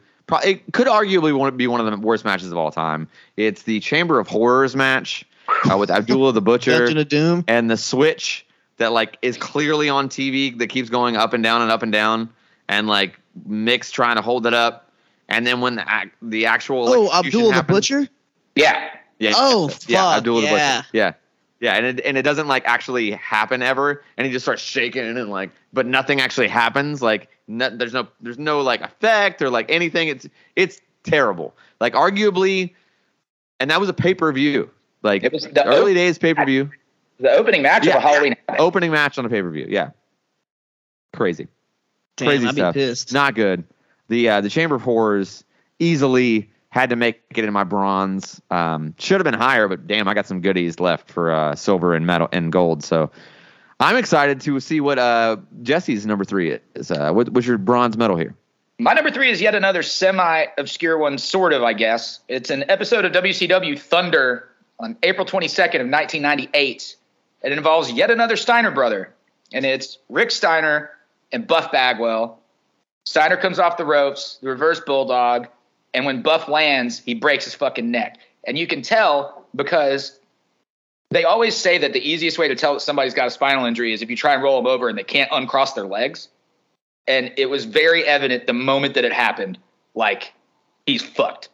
It could arguably be one of the worst matches of all time. It's the Chamber of Horrors match uh, with Abdullah the Butcher of Doom. And the switch that like is clearly on T V that keeps going up and down and up and down, and like Mick's trying to hold it up, and then when the the actual oh Abdullah happens, the Butcher, yeah, yeah, oh yeah, fuck, Abdullah yeah. the Butcher, yeah. Yeah, and it, and it doesn't, like, actually happen ever, and he just starts shaking and, like, but nothing actually happens. Like, no, there's no, there's no, like, effect or, like, anything. It's it's terrible. Like, arguably, and that was a pay-per-view. Like, it was the early op- days pay-per-view. The opening match yeah, of a Halloween night. Opening match on a pay-per-view, yeah. Crazy. Damn, Crazy I'd stuff. Be pissed. Not good. The, uh, the Chamber of Horrors easily had to make it in my bronze. Um, should have been higher, but damn, I got some goodies left for uh, silver and metal and gold. So I'm excited to see what uh, Jesse's number three is. Uh, what, what's your bronze medal here? My number three is yet another semi-obscure one, sort of, I guess. It's an episode of W C W Thunder on April twenty-second of nineteen ninety-eight. It involves yet another Steiner brother, and it's Rick Steiner and Buff Bagwell Steiner comes off the ropes, the reverse bulldog, and when Buff lands, he breaks his fucking neck. And you can tell because they always say that the easiest way to tell that somebody's got a spinal injury is if you try and roll them over and they can't uncross their legs. And it was very evident the moment that it happened, like, he's fucked.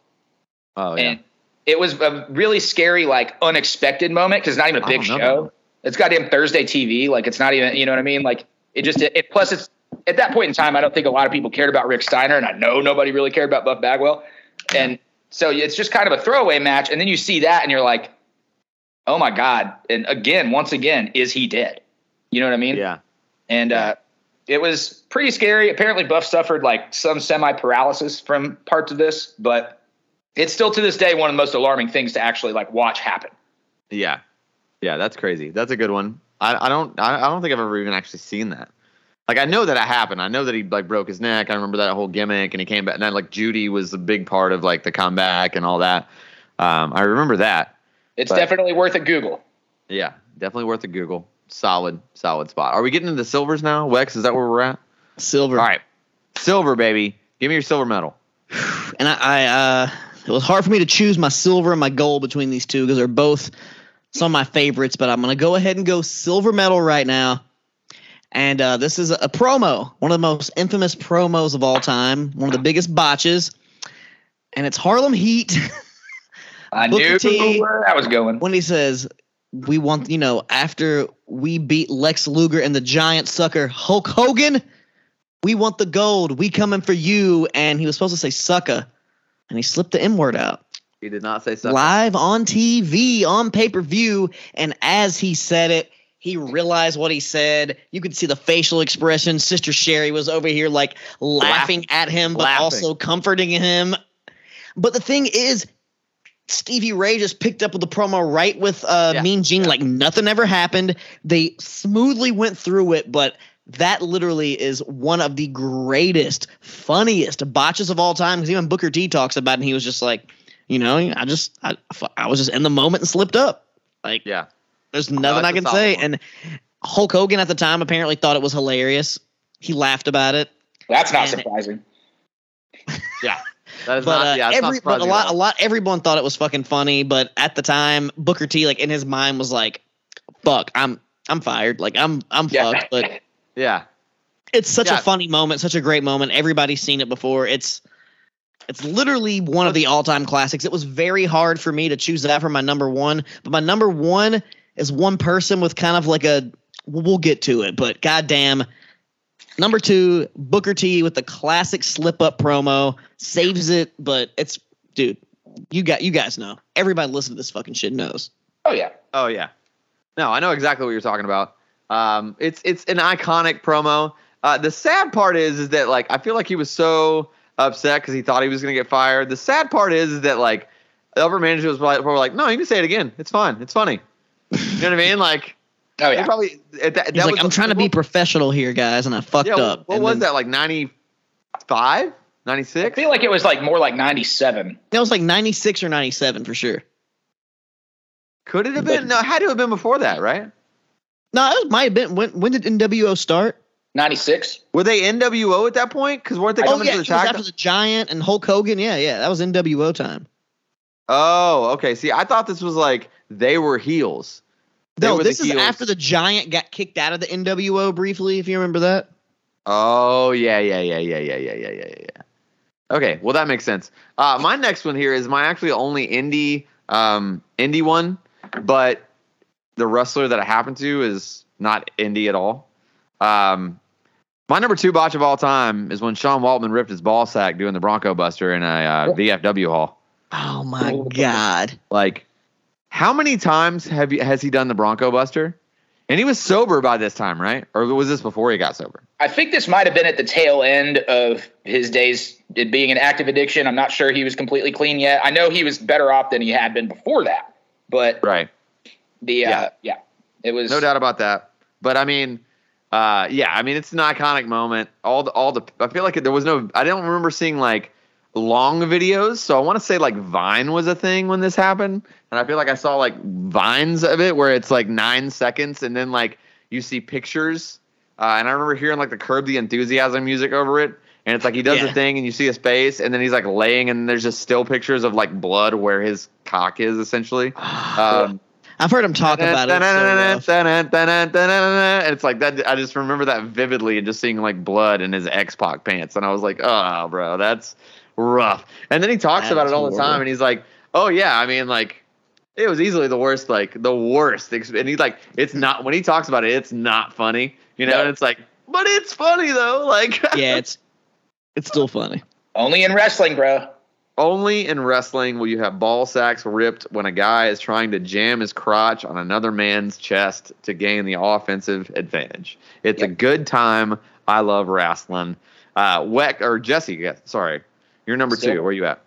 Oh, yeah. And it was a really scary, like, unexpected moment because it's not even a big show. Know. It's goddamn Thursday T V. Like, it's not even – you know what I mean? Like, it just it, – plus, it's at that point in time, I don't think a lot of people cared about Rick Steiner, and I know nobody really cared about Buff Bagwell. And so it's just kind of a throwaway match, and then you see that, and you're like, oh, my God. And again, once again, is he dead? You know what I mean? Yeah. And yeah. uh it was pretty scary. Apparently, Buff suffered like some semi-paralysis from parts of this, but it's still to this day one of the most alarming things to actually like watch happen. Yeah, yeah, that's crazy. That's a good one. I, I don't, I, I don't think I've ever even actually seen that. Like, I know that it happened. I know that he like broke his neck. I remember that whole gimmick, and he came back. And then like Judy was a big part of like the comeback and all that. Um, I remember that. It's but, definitely worth a Google. Yeah, definitely worth a Google. Solid, solid spot. Are we getting into the silvers now, Wex? Is that where we're at? Silver. All right. Silver, baby. Give me your silver medal. And I, I uh, it was hard for me to choose my silver and my gold between these two because they're both some of my favorites, but I'm going to go ahead and go silver medal right now. And uh, this is a, a promo, one of the most infamous promos of all time, one of the biggest botches, and it's Harlem Heat. I knew T, where I was going. When he says, we want, you know, after we beat Lex Luger and the giant sucker Hulk Hogan, we want the gold. We coming for you. And he was supposed to say sucker, and he slipped the M word out. He did not say sucker. Live on T V, on pay-per-view. And as he said it, he realized what he said. You could see the facial expression. Sister Sherry was over here like laughing, laughing at him, but laughing. Also comforting him. But the thing is, Stevie Ray just picked up with the promo right with uh, yeah. Mean Gene, yeah. like nothing ever happened. They smoothly went through it, but that literally is one of the greatest, funniest botches of all time. Because even Booker T talks about it, and he was just like, you know, I just, I, I was just in the moment and slipped up. Like, yeah, there's nothing no, I can say. One. And Hulk Hogan at the time apparently thought it was hilarious. He laughed about it. That's not and surprising. It, yeah. That is but, not, uh, yeah, every, not but a lot, a lot, everyone thought it was fucking funny. But at the time, Booker T, like in his mind, was like, "Fuck, I'm, I'm fired. Like, I'm, I'm yeah. fucked." But yeah, it's such yeah. a funny moment, such a great moment. Everybody's seen it before. It's, it's literally one of the all-time classics. It was very hard for me to choose that for my number one, but my number one is one person with kind of like a. We'll get to it, but goddamn. Number two, Booker T with the classic slip-up promo. Saves it, but it's – dude, you got you guys know. Everybody listening to this fucking shit knows. Oh, yeah. Oh, yeah. No, I know exactly what you're talking about. Um, it's it's an iconic promo. Uh, the sad part is is that, like, I feel like he was so upset because he thought he was going to get fired. The sad part is, is that, like, the upper manager was probably, probably like, no, you can say it again. It's fine. It's funny. You know what I mean? Like – Oh, yeah. Probably, that, that He's was, like, I'm trying to be professional here, guys, and I fucked yeah, up. What and was then, that, like ninety-five? ninety-six? I feel like it was like more like ninety-seven. That was like ninety-six or ninety-seven for sure. Could it have been? But, no, it had to have been before that, right? No, it might have been. When, when did N W O start? ninety-six. Were they N W O at that point? Because weren't they coming oh, yeah, to the tag? After the Giant and Hulk Hogan. Yeah, yeah, that was N W O time. Oh, okay. See, I thought this was like they were heels. They no, this is heels. After the Giant got kicked out of the N W O briefly, if you remember that. Oh, yeah, yeah, yeah, yeah, yeah, yeah, yeah, yeah, yeah. Okay, well, that makes sense. Uh, my next one here is my actually only indie um, indie one, but the wrestler that I happen to is not indie at all. Um, my number two botch of all time is when Sean Waltman ripped his ball sack doing the Bronco Buster in a uh, V F W hall. Oh, my God. Like... How many times have you, has he done the Bronco Buster? And he was sober by this time, right? Or was this before he got sober? I think this might have been at the tail end of his days it being an active addiction. I'm not sure he was completely clean yet. I know he was better off than he had been before that. But right. The uh, yeah. yeah, it was no doubt about that. But I mean, uh, yeah, I mean it's an iconic moment. All the all the I feel like there was no I don't remember seeing like long videos, so I want to say like Vine was a thing when this happened, and I feel like I saw like Vines of it where it's like nine seconds and then like you see pictures, uh, and I remember hearing like the Curb the Enthusiasm music over it, And it's like he does yeah. the thing and you see his face and then he's like laying and there's just still pictures of like blood where his cock is essentially. Um, I've heard him talk about it. And it's like that. I just remember that vividly and just seeing like blood in his X-Pac pants. And I was like, oh, bro, that's rough. And then he talks about it all the time and he's like, oh, yeah, I mean, like. It was easily the worst, like the worst. And he's like, it's not, when he talks about it, it's not funny, you know? No. And it's like, but it's funny though. Like, yeah, it's, it's still funny. Only in wrestling, bro. Only in wrestling will you have ball sacks ripped when a guy is trying to jam his crotch on another man's chest to gain the offensive advantage. It's yep. a good time. I love wrestling. Uh, Weck or Jesse, sorry. You're number Still. two. Where you at?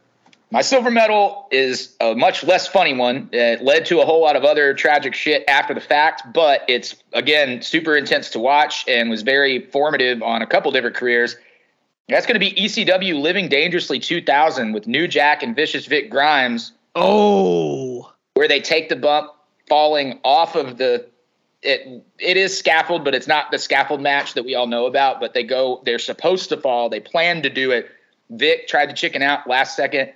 My silver medal is a much less funny one. It led to a whole lot of other tragic shit after the fact, but it's, again, super intense to watch and was very formative on a couple different careers. That's going to be E C W Living Dangerously two thousand with New Jack and Vicious Vic Grimes. Oh. Where they take the bump falling off of the it, – it is scaffold, but it's not the scaffold match that we all know about, but they go – they're supposed to fall. They plan to do it. Vic tried to chicken out last second.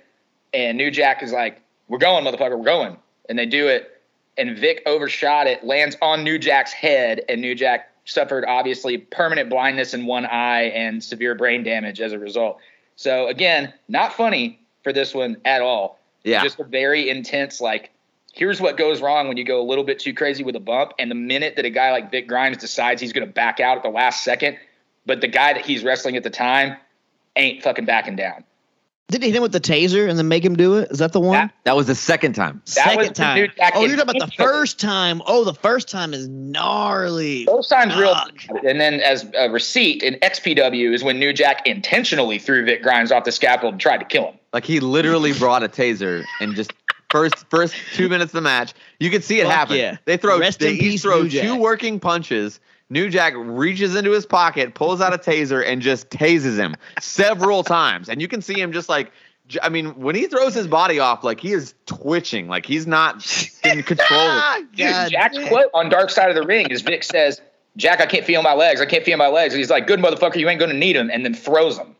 And New Jack is like, we're going, motherfucker, we're going. And they do it. And Vic overshot it, lands on New Jack's head. And New Jack suffered, obviously, permanent blindness in one eye and severe brain damage as a result. So, again, not funny for this one at all. Yeah. Just a very intense, like, here's what goes wrong when you go a little bit too crazy with a bump. And the minute that a guy like Vic Grimes decides he's going to back out at the last second, but the guy that he's wrestling at the time ain't fucking backing down. Didn't he hit him with the taser and then make him do it? Is that the one? That, that was the second time. Second that was time. New Jack oh, you're talking about the first time. Oh, the first time is gnarly. Both times real. And then as a receipt in X P W is when New Jack intentionally threw Vic Grimes off the scaffold and tried to kill him. Like he literally brought a taser and just first first two minutes of the match. You could see it Fuck happen. Yeah. They throw, Rest they each throw two working punches. New Jack reaches into his pocket, pulls out a taser, and just tases him several times. And you can see him just like, I mean, when he throws his body off, like he is twitching. Like he's not in control. Dude, Jack's quote on Dark Side of the Ring is Vic says, Jack, I can't feel my legs. I can't feel my legs. And he's like, good motherfucker, you ain't going to need him. And then throws him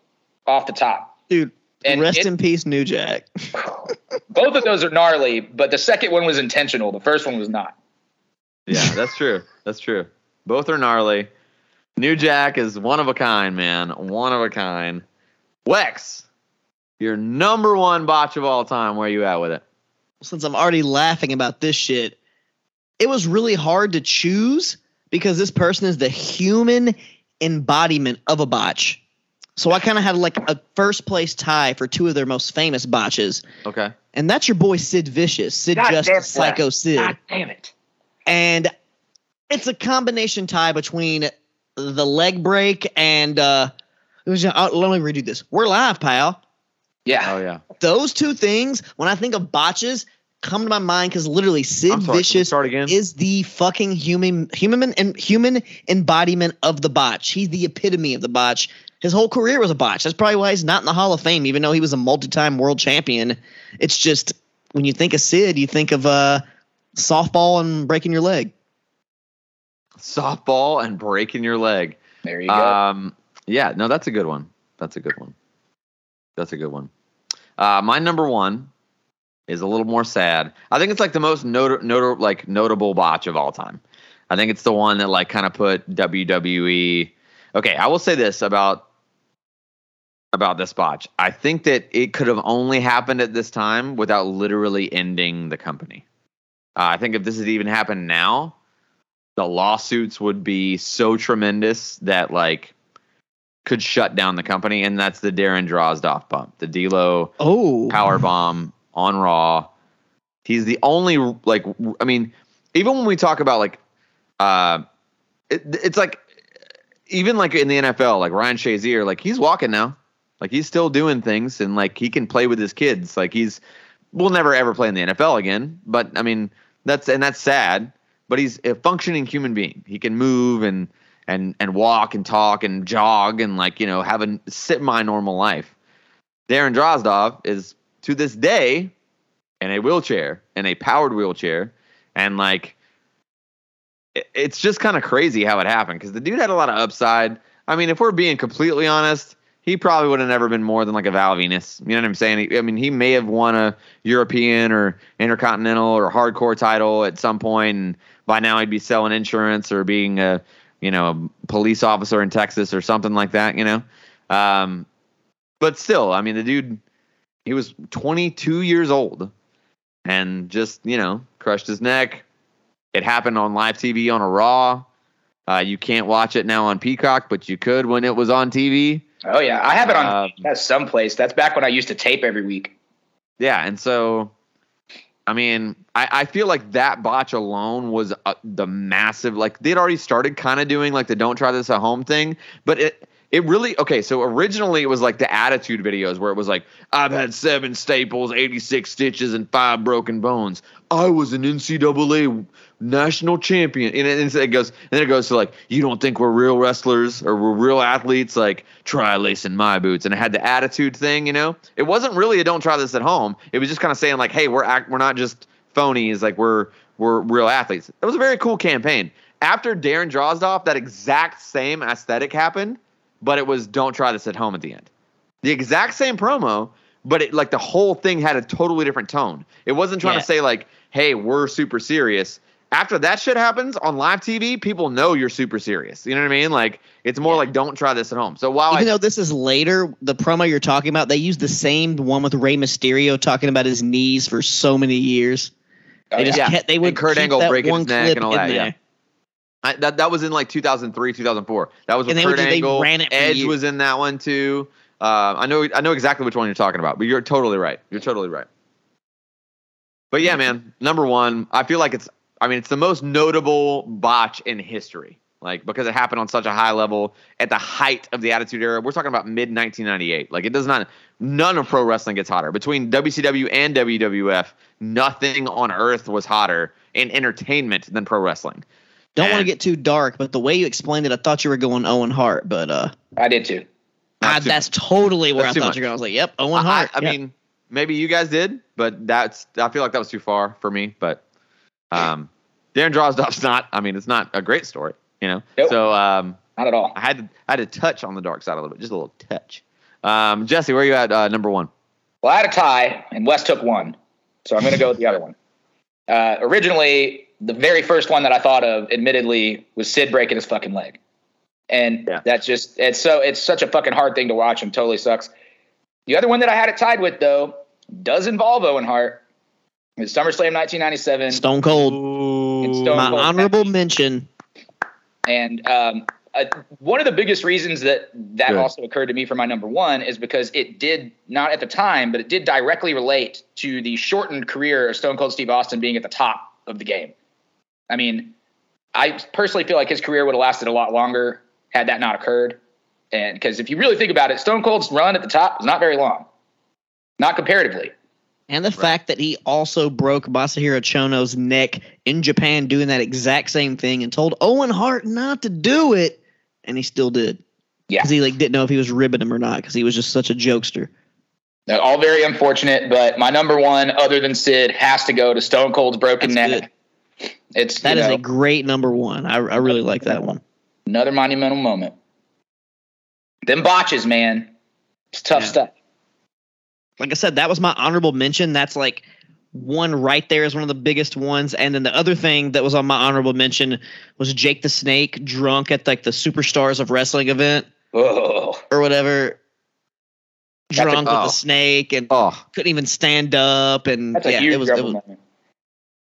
off the top. Dude, and rest it, in peace, New Jack. Both of those are gnarly, but the second one was intentional. The first one was not. Yeah, that's true. That's true. Both are gnarly. New Jack is one of a kind, man. One of a kind. Wex, your number one botch of all time. Where are you at with it? Since I'm already laughing about this shit, it was really hard to choose because this person is the human embodiment of a botch. So I kind of had like a first place tie for two of their most famous botches. Okay. And that's your boy Sid Vicious. Sid God Justice, Psycho Sid. God damn it. And it's a combination tie between the leg break and uh, it was just, oh, let me redo this. We're live, pal. Yeah. Oh, yeah. Those two things, when I think of botches, come to my mind because literally Sid sorry, Vicious is the fucking human human and human embodiment of the botch. He's the epitome of the botch. His whole career was a botch. That's probably why he's not in the Hall of Fame, even though he was a multi-time world champion. It's just when you think of Sid, you think of uh, softball and breaking your leg. Softball and breaking your leg. There you go. Um, yeah, no, that's a good one. That's a good one. That's a good one. Uh, my number one is a little more sad. I think it's like the most not- not- like notable botch of all time. I think it's the one that like kind of put W W E. Okay, I will say this about about this botch. I think that it could have only happened at this time without literally ending the company. Uh, I think if this had even happened now, the lawsuits would be so tremendous that like could shut down the company. And that's the Darren Drozdov bump, the D-Lo oh. power bomb on Raw. He's the only like, I mean, even when we talk about like, uh, it, it's like, even like in the N F L, like Ryan Shazier, like he's walking now, like he's still doing things and like he can play with his kids. Like he's, we'll never ever play in the N F L again, but I mean, that's, and that's sad. But he's a functioning human being. He can move and and and walk and talk and jog and like, you know, have a semi-normal life. Darren Drozdov is to this day in a wheelchair, in a powered wheelchair. And like, it, it's just kind of crazy how it happened because the dude had a lot of upside. I mean, if we're being completely honest, he probably would have never been more than like a Val Venis. You know what I'm saying? He, I mean, he may have won a European or Intercontinental or Hardcore title at some point, and by now he'd be selling insurance or being a, you know, a police officer in Texas or something like that, you know? Um, but still, I mean, the dude, he was twenty-two years old and just, you know, crushed his neck. It happened on live T V on a Raw. Uh, you can't watch it now on Peacock, but you could when it was on T V. Oh, yeah. I have it on um, that's someplace. That's back when I used to tape every week. Yeah, and so, I mean, I, I feel like that botch alone was uh, the massive, like, they'd already started kind of doing, like, the don't try this at home thing, but it it really, okay, so originally it was, like, the Attitude videos where it was, like, I've had seven staples, eighty-six stitches, and five broken bones. I was an N C double A national champion. And, and it goes, and then it goes to like, you don't think we're real wrestlers or we're real athletes? Like, try lacing my boots. And it had the attitude thing, you know, it wasn't really a don't try this at home. It was just kind of saying like, hey, we're act, we're not just phonies. Like we're, we're real athletes. It was a very cool campaign. After Darren Drozdov, that exact same aesthetic happened, but it was don't try this at home at the end. The exact same promo, but it like the whole thing had a totally different tone. It wasn't trying yeah. to say like, hey, we're super serious. After that shit happens on live T V, people know you're super serious. You know what I mean? Like, it's more yeah. like, don't try this at home. So while Even I, though this is later, the promo you're talking about, they used the same one with Rey Mysterio talking about his knees for so many years. They oh, just yeah. kept, they would and Kurt Angle breaking his neck and all that. Yeah. I, that, that was in like two thousand three, two thousand four. That was with Kurt just, Angle. Edge you. was in that one too. Uh, I know, I know exactly which one you're talking about, but you're totally right. You're totally right. But yeah, man, number one, I feel like it's, I mean, it's the most notable botch in history, like because it happened on such a high level at the height of the Attitude Era. We're talking about mid nineteen ninety-eight. Like it does not, none of pro wrestling gets hotter. Between W C W and W W F, nothing on earth was hotter in entertainment than pro wrestling. Don't want to get too dark, but the way you explained it, I thought you were going Owen Hart, but uh, I did too. I, that's much. totally where that's I thought much. you were going. I was like, yep, Owen Hart. I, I yep. mean, maybe you guys did, but that's, I feel like that was too far for me, but um, Darren Drozdov's not, I mean, it's not a great story, you know? Nope. So, um, not at all. I had to, I had to touch on the dark side a little bit, just a little touch. Um, Jesse, where are you at? Uh, number one. Well, I had a tie and Wes took one, so I'm going to go with the other one. Uh, originally the very first one that I thought of admittedly was Sid breaking his fucking leg. And yeah. that's just, it's so, it's such a fucking hard thing to watch and totally sucks. The other one that I had it tied with, though, does involve Owen Hart. It's SummerSlam nineteen ninety-seven. Stone Cold. And Stone My Cold honorable match. mention. And um, uh, one of the biggest reasons that that Good. also occurred to me for my number one is because it did, not at the time, but it did directly relate to the shortened career of Stone Cold Steve Austin being at the top of the game. I mean, I personally feel like his career would have lasted a lot longer had that not occurred. And because if you really think about it, Stone Cold's run at the top is not very long, not comparatively. And the right. fact that he also broke Masahiro Chono's neck in Japan doing that exact same thing and told Owen Hart not to do it, and he still did. Yeah, because he like didn't know if he was ribbing him or not because he was just such a jokester. Now, all very unfortunate, but my number one, other than Sid, has to go to Stone Cold's broken That's neck. Good. It's that is know, a great number one. I, I really like that one. Another monumental moment. Them botches, man. It's tough yeah. stuff. Like I said, that was my honorable mention. That's like one right there is one of the biggest ones. And then the other thing that was on my honorable mention was Jake the Snake drunk at like the Superstars of Wrestling event Whoa. or whatever. That's drunk a, oh. with the snake and oh. couldn't even stand up. And that's yeah, a huge it was, it was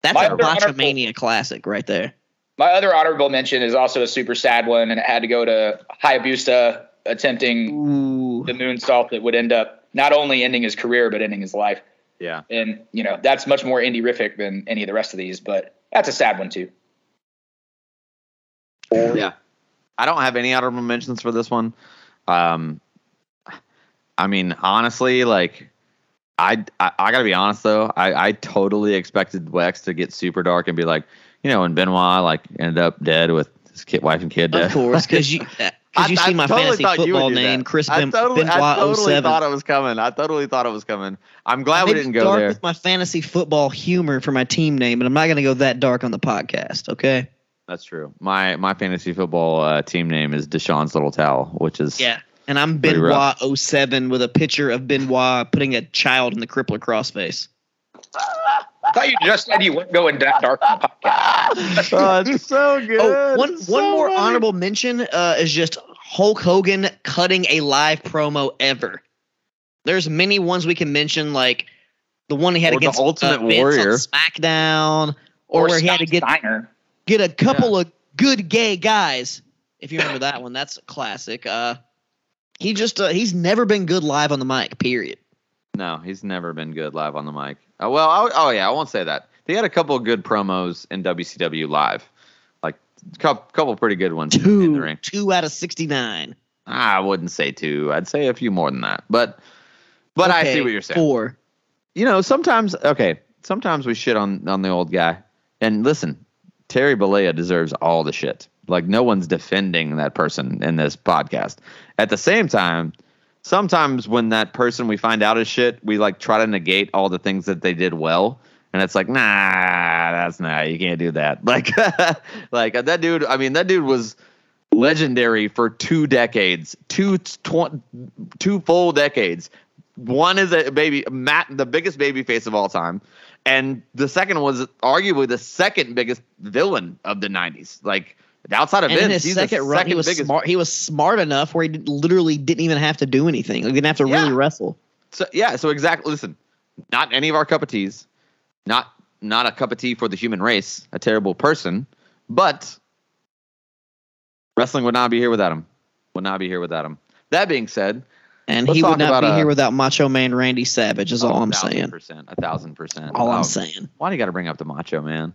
that's my a Botchamania classic right there. My other honorable mention is also a super sad one, and it had to go to Hayabusa attempting Ooh. the moonsault that would end up not only ending his career, but ending his life. Yeah. And, you know, that's much more indie-rific than any of the rest of these, but that's a sad one, too. Yeah. I don't have any honorable mentions for this one. Um, I mean, honestly, like, I I, I got to be honest, though. I, I totally expected Wex to get super dark and be like, you know, when Benoit, like, ended up dead with his kid, wife and kid dead. Of course, because you... Because you I, see my I totally fantasy football name, Chris Benoit. I totally, I totally thought it was coming. I totally thought it was coming. I'm glad I we didn't go dark there. With my fantasy football humor for my team name, but I'm not going to go that dark on the podcast. Okay. That's true. My my fantasy football uh, team name is Deshaun's Little Towel, which is yeah. And I'm Benoit oh seven with a picture of Benoit putting a child in the crippler crossface. I thought you just said you wouldn't go in that dark podcast. Oh, it's so good. Oh, one so one more funny. honorable mention uh, is just Hulk Hogan cutting a live promo ever. There's many ones we can mention, like the one he had or against the Ultimate uh, Warrior on SmackDown, or, or where Scott he had to get Steiner. get a couple yeah. of good gay guys. If you remember that one, that's a classic. Uh, he just uh, he's never been good live on the mic. Period. No, he's never been good live on the mic. Oh, well, I, oh yeah, I won't say that. They had a couple of good promos in W C W live, like a couple, couple pretty good ones two, in the ring. Two out of sixty-nine. I wouldn't say two. I'd say a few more than that. But, but okay, I see what you're saying. Four. You know, sometimes okay, sometimes we shit on on the old guy. And listen, Terry Bollea deserves all the shit. Like no one's defending that person in this podcast. At the same time, sometimes when that person we find out is shit, we like try to negate all the things that they did well. And it's like, nah, that's not, you can't do that. Like, like that dude, I mean, that dude was legendary for two decades, two, tw- two full decades. One is a baby, Matt, the biggest baby face of all time. And the second was arguably the second biggest villain of the nineties. Like, outside of Vince, his second run, second he was biggest. smart. He was smart enough where he did, literally didn't even have to do anything. He didn't have to yeah. really wrestle. So yeah, so exactly. Listen, not any of our cup of teas. Not not a cup of tea for the human race. A terrible person, but wrestling would not be here without him. Would not be here without him. That being said, and he would not be a, here without Macho Man Randy Savage. Is oh, all I'm saying. Percent, a thousand percent. All um, I'm saying. Why do you got to bring up the Macho Man?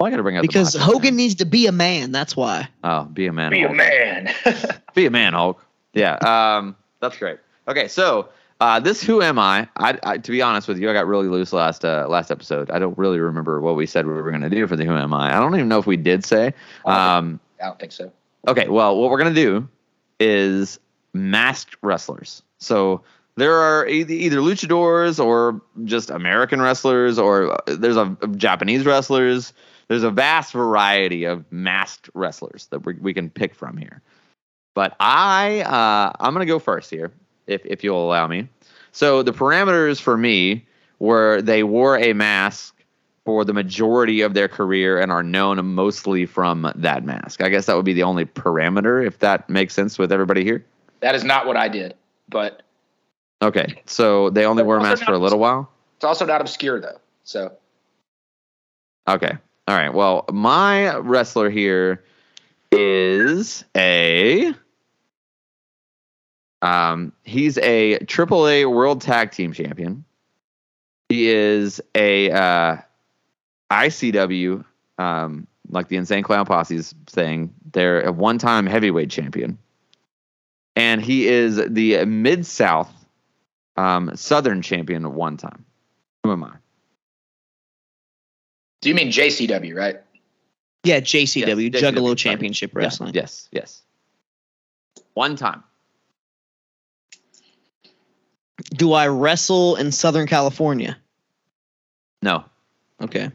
Well, I gotta bring up because the Hogan man. needs to be a man. That's why. Oh, be a man. Be Hulk. a man. Be a man, Hulk. Yeah, um, that's great. Okay, so uh, this Who Am I? I, I? To be honest with you, I got really loose last uh, last episode. I don't really remember what we said we were gonna do for the Who Am I. I don't even know if we did say. Um, I don't think so. Okay, well, what we're gonna do is masked wrestlers. So there are either luchadors or just American wrestlers, or there's a, a Japanese wrestlers. There's a vast variety of masked wrestlers that we we can pick from here. But I, uh, I'm going to go first here, if if you'll allow me. So the parameters for me were they wore a mask for the majority of their career and are known mostly from that mask. I guess that would be the only parameter, if that makes sense with everybody here. That is not what I did, but... Okay, so they only wore a mask for a little while? It's also not obscure, though, so... Okay. All right, well, my wrestler here is a um, he's a triple A World Tag Team Champion. He is a uh, I C W, um, like the Insane Clown Posse's thing. They're a one-time heavyweight champion, and he is the Mid-South um, Southern Champion at one time. Who am I? Do you mean J C W, right? Yeah, J C W, yes, Juggalo J C W. Championship right. Wrestling. Yes, yes, yes. One time. Do I wrestle in Southern California? No. Okay.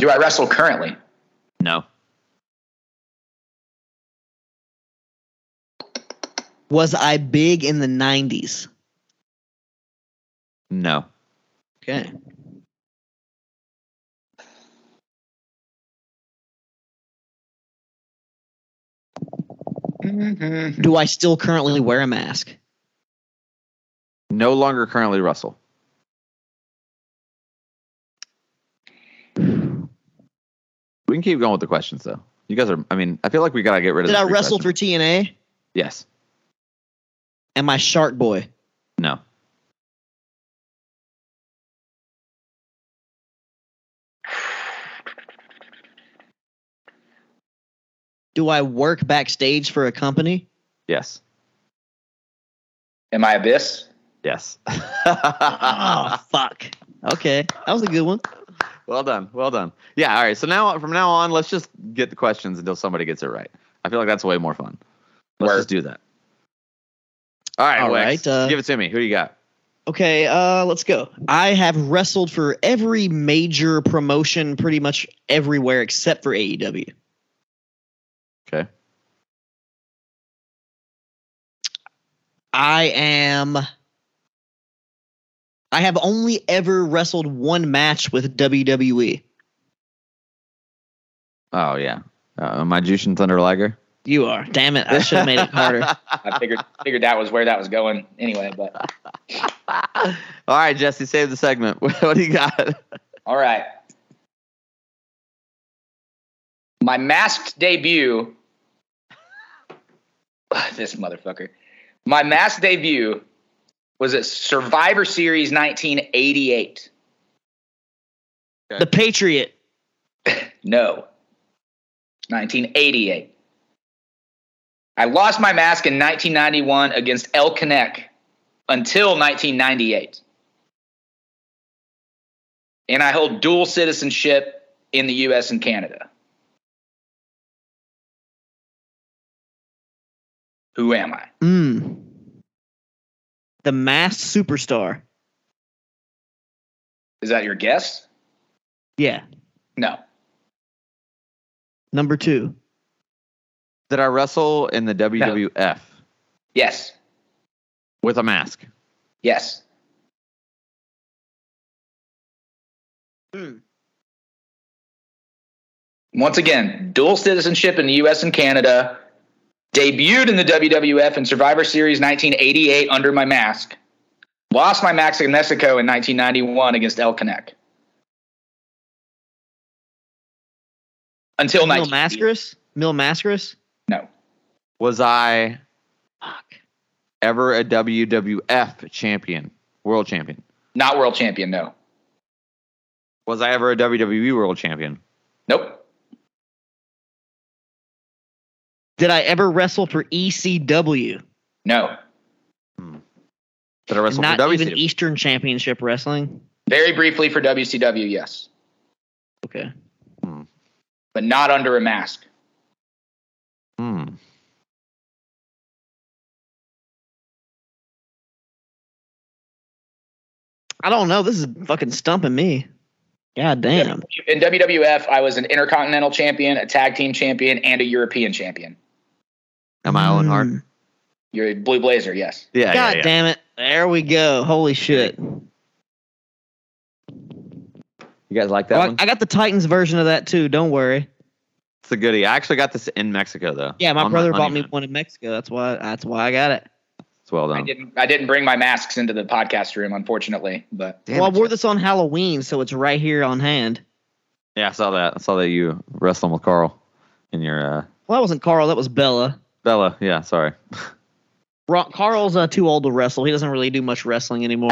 Do I wrestle currently? No. Was I big in the nineties? No. Okay. Do I still currently wear a mask? No longer currently wrestle. We can keep going with the questions, though. You guys are, I mean, I feel like we got to get rid of Did I wrestle questions. for T N A? Yes. Am I Shark Boy? No. Do I work backstage for a company? Yes. Am I Abyss? Yes. Oh, fuck. Okay. That was a good one. Well done. Well done. Yeah. All right. So now from now on, let's just get the questions until somebody gets it right. I feel like that's way more fun. Let's Word. just do that. All right. All Wex, right. Uh, give it to me. Who you got? Okay. Uh, let's go. I have wrestled for every major promotion pretty much everywhere except for A E W. Okay. I am. I have only ever wrestled one match with W W E. Oh, yeah. Uh, am I Jushin Thunder Liger? You are. Damn it. I should have made it harder. I figured figured that was where that was going anyway. But all right, Jesse, save the segment. What do you got? All right. My masked debut. This motherfucker. My masked debut was at Survivor Series nineteen eighty-eight. The Patriot. No. nineteen eighty-eight. I lost my mask in nineteen ninety-one against El Knek until nineteen ninety-eight. And I hold dual citizenship in the U S and Canada. Who am I? Mm. The masked superstar. Is that your guess? Yeah. No. Number two. Did I wrestle in the W W F? No. Yes. With a mask? Yes. Mm. Once again, dual citizenship in the U S and Canada. Debuted in the W W F in Survivor Series nineteen eighty-eight under my mask. Lost my mask in Mexico in nineteen ninety-one against El Knek. Until Mil Mascaris? Mil Mascaris? No. Was I Fuck. ever a W W F champion? World champion? Not world champion, no. Was I ever a W W E world champion? Nope. Did I ever wrestle for E C W? No. Hmm. Did I wrestle and for W C W? Not even Eastern Championship Wrestling? Very briefly for W C W, yes. Okay. Hmm. But not under a mask. Hmm. I don't know. This is fucking stumping me. God damn. In W W F, I was an Intercontinental Champion, a Tag Team Champion, and a European Champion. Am I Owen Hart? You're a Blue Blazer, yes. Yeah. God yeah, yeah. damn it. There we go. Holy shit. You guys like that well, one? I got the Titans version of that, too. Don't worry. It's a goodie. I actually got this in Mexico, though. Yeah, my on brother my bought me one in Mexico. That's why That's why I got it. It's well done. I didn't, I didn't bring my masks into the podcast room, unfortunately. But Damn Well, I wore this on Halloween, so it's right here on hand. Yeah, I saw that. I saw that you wrestling with Carl in your... Uh, well, that wasn't Carl. That was Bella. Bella, yeah, sorry. Carl's uh, too old to wrestle. He doesn't really do much wrestling anymore.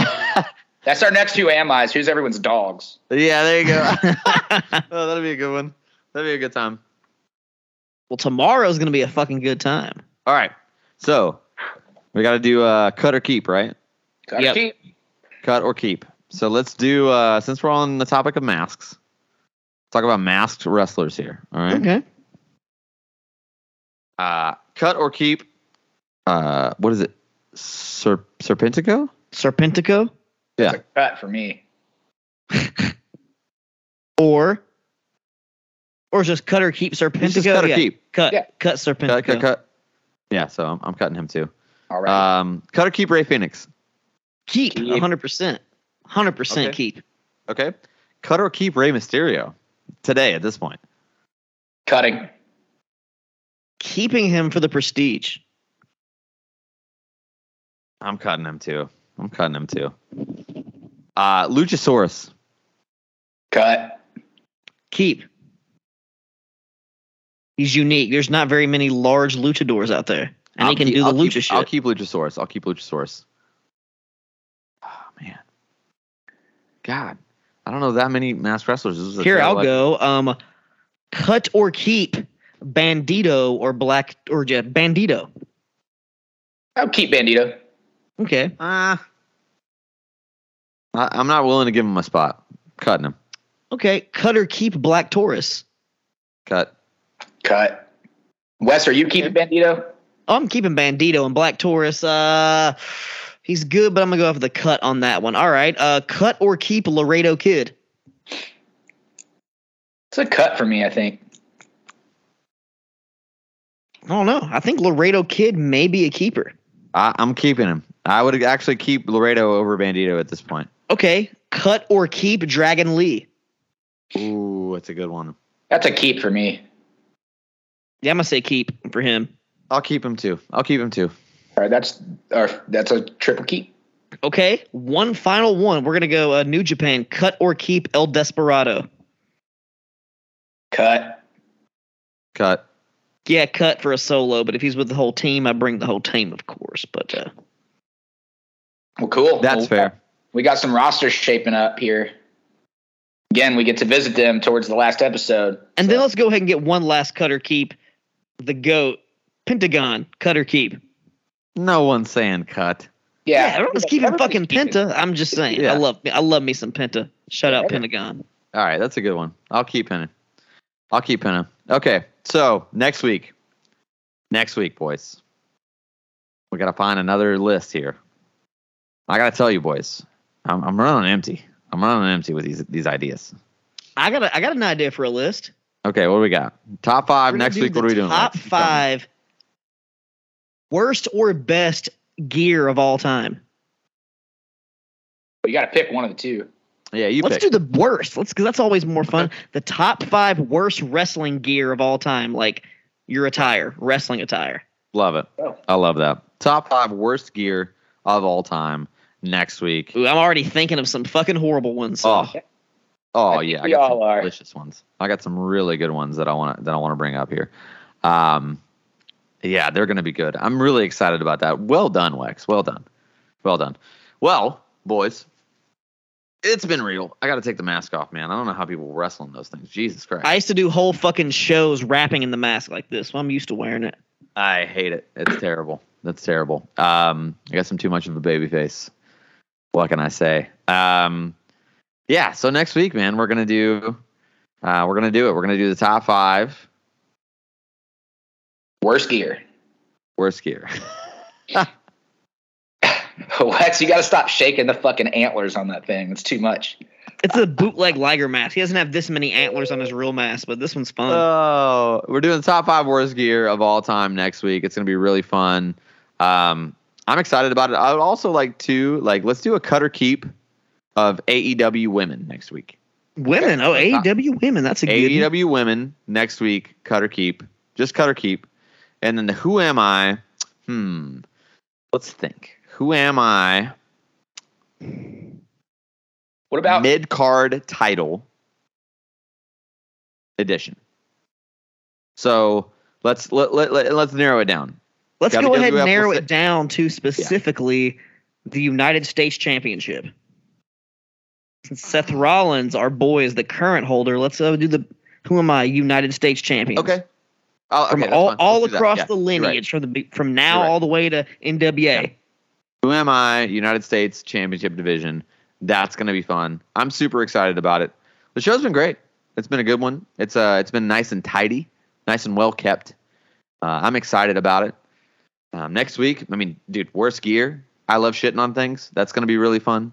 That's our next two Am I's. Who's everyone's dogs? Yeah, there you go. Oh, that'll be a good one. That'll be a good time. Well, tomorrow's going to be a fucking good time. All right. So, we got to do uh, cut or keep, right? Cut yep. or keep. Cut or keep. So, let's do, uh, since we're on the topic of masks, let's talk about masked wrestlers here. All right. Okay. Uh, cut or keep. Uh, what is it? Ser- Serpentico? Serpentico? Yeah. That's a cut for me. or, or just cut or keep Serpentico. Just cut or yeah. keep. Cut. Yeah. Cut Serpentico. Cut, cut, cut. Yeah, so I'm, I'm cutting him too. All right. Um, cut or keep Rey Fenix? Keep. keep. one hundred percent. one hundred percent okay. keep. Okay. Cut or keep Rey Mysterio today at this point? Cutting. Keeping him for the prestige. I'm cutting him too. I'm cutting him too. Uh, Luchasaurus. Cut. Keep. He's unique. There's not very many large luchadors out there. And I'll he can keep, do the I'll lucha keep, shit. I'll keep Luchasaurus. I'll keep Luchasaurus. Oh, man. God. I don't know that many masked wrestlers. This is a Here, I'll like- go. Um, cut or keep Bandito or Black or Jet yeah, Bandito. I'll keep Bandito. Okay. Uh, I, I'm not willing to give him a spot. Cutting him. Okay. Cut or keep Black Taurus. Cut. Cut. Wes, are you keeping okay. Bandito? Oh, I'm keeping Bandito and Black Taurus. Uh, he's good, but I'm going to go off the cut on that one. All right. Uh, cut or keep Laredo Kid. It's a cut for me, I think. I don't know. I think Laredo Kid may be a keeper. I, I'm keeping him. I would actually keep Laredo over Bandito at this point. Okay. Cut or keep Dragon Lee. Ooh, that's a good one. That's a keep for me. Yeah, I'm going to say keep for him. I'll keep him too. I'll keep him too. All right, that's our, that's a triple keep. Okay, one final one. We're going to go uh, New Japan. Cut or keep El Desperado. Cut. Cut. Yeah, cut for a solo, but if he's with the whole team, I bring the whole team, of course. But uh, well, cool. That's well, fair. We got some rosters shaping up here. Again, we get to visit them towards the last episode. And so. Then let's go ahead and get one last cut or keep. The GOAT, Pentagon, cut or keep. No one's saying cut. Yeah, yeah everyone's yeah, keeping fucking keeping. Penta. I'm just saying. Yeah. I love me. I love me some Penta. Shut up, Pentagon. All right, that's a good one. I'll keep Penta. I'll keep Penta. Okay, so next week. Next week, boys. We got to find another list here. I got to tell you, boys. I'm, I'm running empty. I'm running empty with these these ideas. I got I got an idea for a list. Okay, what do we got? Top five next week. What are we doing? Top five worst or best gear of all time. But you got to pick one of the two. Yeah, you. Let's pick. do the worst. Let's because that's always more fun. The top five worst wrestling gear of all time, like your attire, wrestling attire. Love it. Oh. I love that. Top five worst gear of all time next week. Ooh, I'm already thinking of some fucking horrible ones. So. Oh. Oh I yeah, I got some are. delicious ones. I got some really good ones that I want that I want to bring up here. Um, yeah, they're going to be good. I'm really excited about that. Well done, Wex. Well done. Well done. Well, boys, it's been real. I got to take the mask off, man. I don't know how people wrestle in those things. Jesus Christ. I used to do whole fucking shows wrapping in the mask like this. So I'm used to wearing it. I hate it. It's terrible. That's terrible. Um, I guess I'm too much of a baby face. What can I say? Um. Yeah, so next week, man, we're gonna do, uh, we're gonna do it. We're gonna do the top five worst gear. Worst gear. Wex, you gotta stop shaking the fucking antlers on that thing. It's too much. It's a bootleg Liger mask. He doesn't have this many antlers on his real mask, but this one's fun. Oh, we're doing the top five worst gear of all time next week. It's gonna be really fun. Um, I'm excited about it. I would also like to like let's do a cut or keep of A E W women next week. Women? Oh, A E W women. That's a good one. A E W women next week. Cut or keep. Just cut or keep. And then the who am I? Hmm. Let's think. Who am I? What about mid-card title edition? So let's let, let, let let's narrow it down. Let's go ahead and narrow it down to specifically the United States Championship. Since Seth Rollins, our boy, is the current holder, let's uh, do the who am I United States champion? Okay, oh, okay from all, all across yeah, the lineage right. from the from now right. all the way to N W A. Yeah. Who am I United States Championship division? That's gonna be fun. I'm super excited about it. The show's been great. It's been a good one. It's uh, it's been nice and tidy, nice and well kept. Uh, I'm excited about it. Um, next week, I mean, dude, worst gear. I love shitting on things. That's gonna be really fun.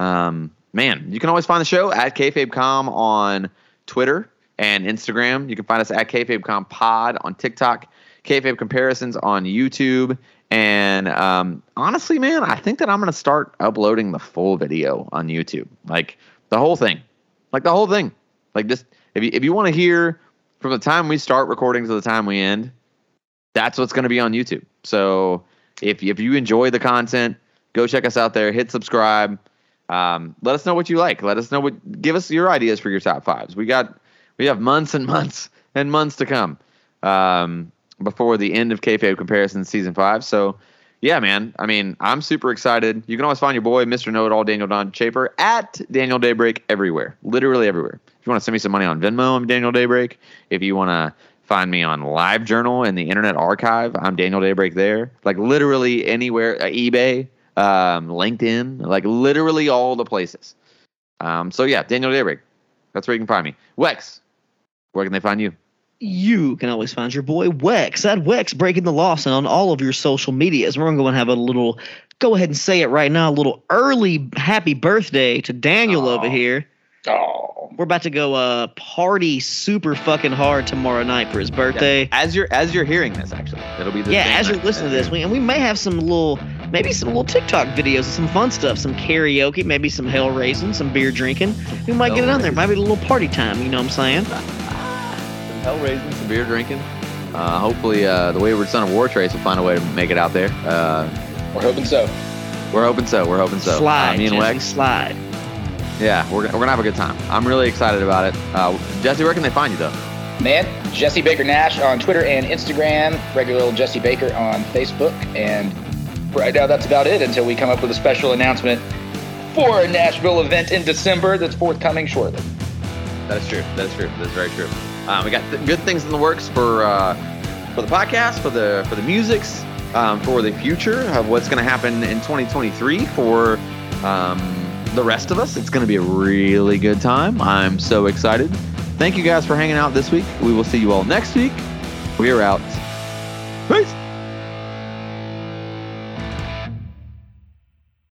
Um. Man, you can always find the show at K Fabe Com on Twitter and Instagram. You can find us at K Fabe Com Pod on TikTok, K Fabe Comparisons on YouTube. And um, honestly, man, I think that I'm going to start uploading the full video on YouTube. Like the whole thing. Like the whole thing. Like just if you, if you want to hear from the time we start recording to the time we end, that's what's going to be on YouTube. So if if you enjoy the content, go check us out there. Hit subscribe. Um, let us know what you like. Let us know what. Give us your ideas for your top fives. We got, we have months and months and months to come um, before the end of K Fabe Comparisons season five. So, yeah, man. I mean, I'm super excited. You can always find your boy, Mister Know It All, Daniel Don Chaper at Daniel Daybreak everywhere, literally everywhere. If you want to send me some money on Venmo, I'm Daniel Daybreak. If you want to find me on LiveJournal and the Internet Archive, I'm Daniel Daybreak there. Like literally anywhere, uh, eBay. Um, LinkedIn, like literally all the places. Um, so yeah, Daniel Daybreak. That's where you can find me. Wex, where can they find you? You can always find your boy Wex at Wex Breaking the Law on all of your social medias. We're going to have a little, go ahead and say it right now, a little early happy birthday to Daniel Aww. Over here. Oh, We're about to go uh, party super fucking hard tomorrow night for his birthday. Yeah. As you're as you're hearing this, actually, it'll be the yeah. As night. You're listening to this, we, and we may have some little, maybe some little TikTok videos, some fun stuff, some karaoke, maybe some hell raising, some beer drinking. We might hell get it on there. Might be a little party time. You know what I'm saying? Some hell raising, some beer drinking. Uh, hopefully, uh, the Wayward Son of War Trace will find a way to make it out there. Uh, we're hoping so. We're hoping so. We're hoping so. Slide, uh, me and Jesse, Wex. Slide. Yeah, we're, we're going to have a good time. I'm really excited about it. Uh, Jesse, where can they find you, though? Man, Jesse Baker Nash on Twitter and Instagram. Regular old Jesse Baker on Facebook. And right now, that's about it until we come up with a special announcement for a Nashville event in December that's forthcoming shortly. That is true. That is true. That is very true. Um, we got th- good things in the works for uh, for the podcast, for the, for the musics, um, for the future of what's going to happen in twenty twenty-three for... Um, the rest of us. It's going to be a really good time. I'm so excited. Thank you guys for hanging out this week. We will see you all next week. We are out. Peace.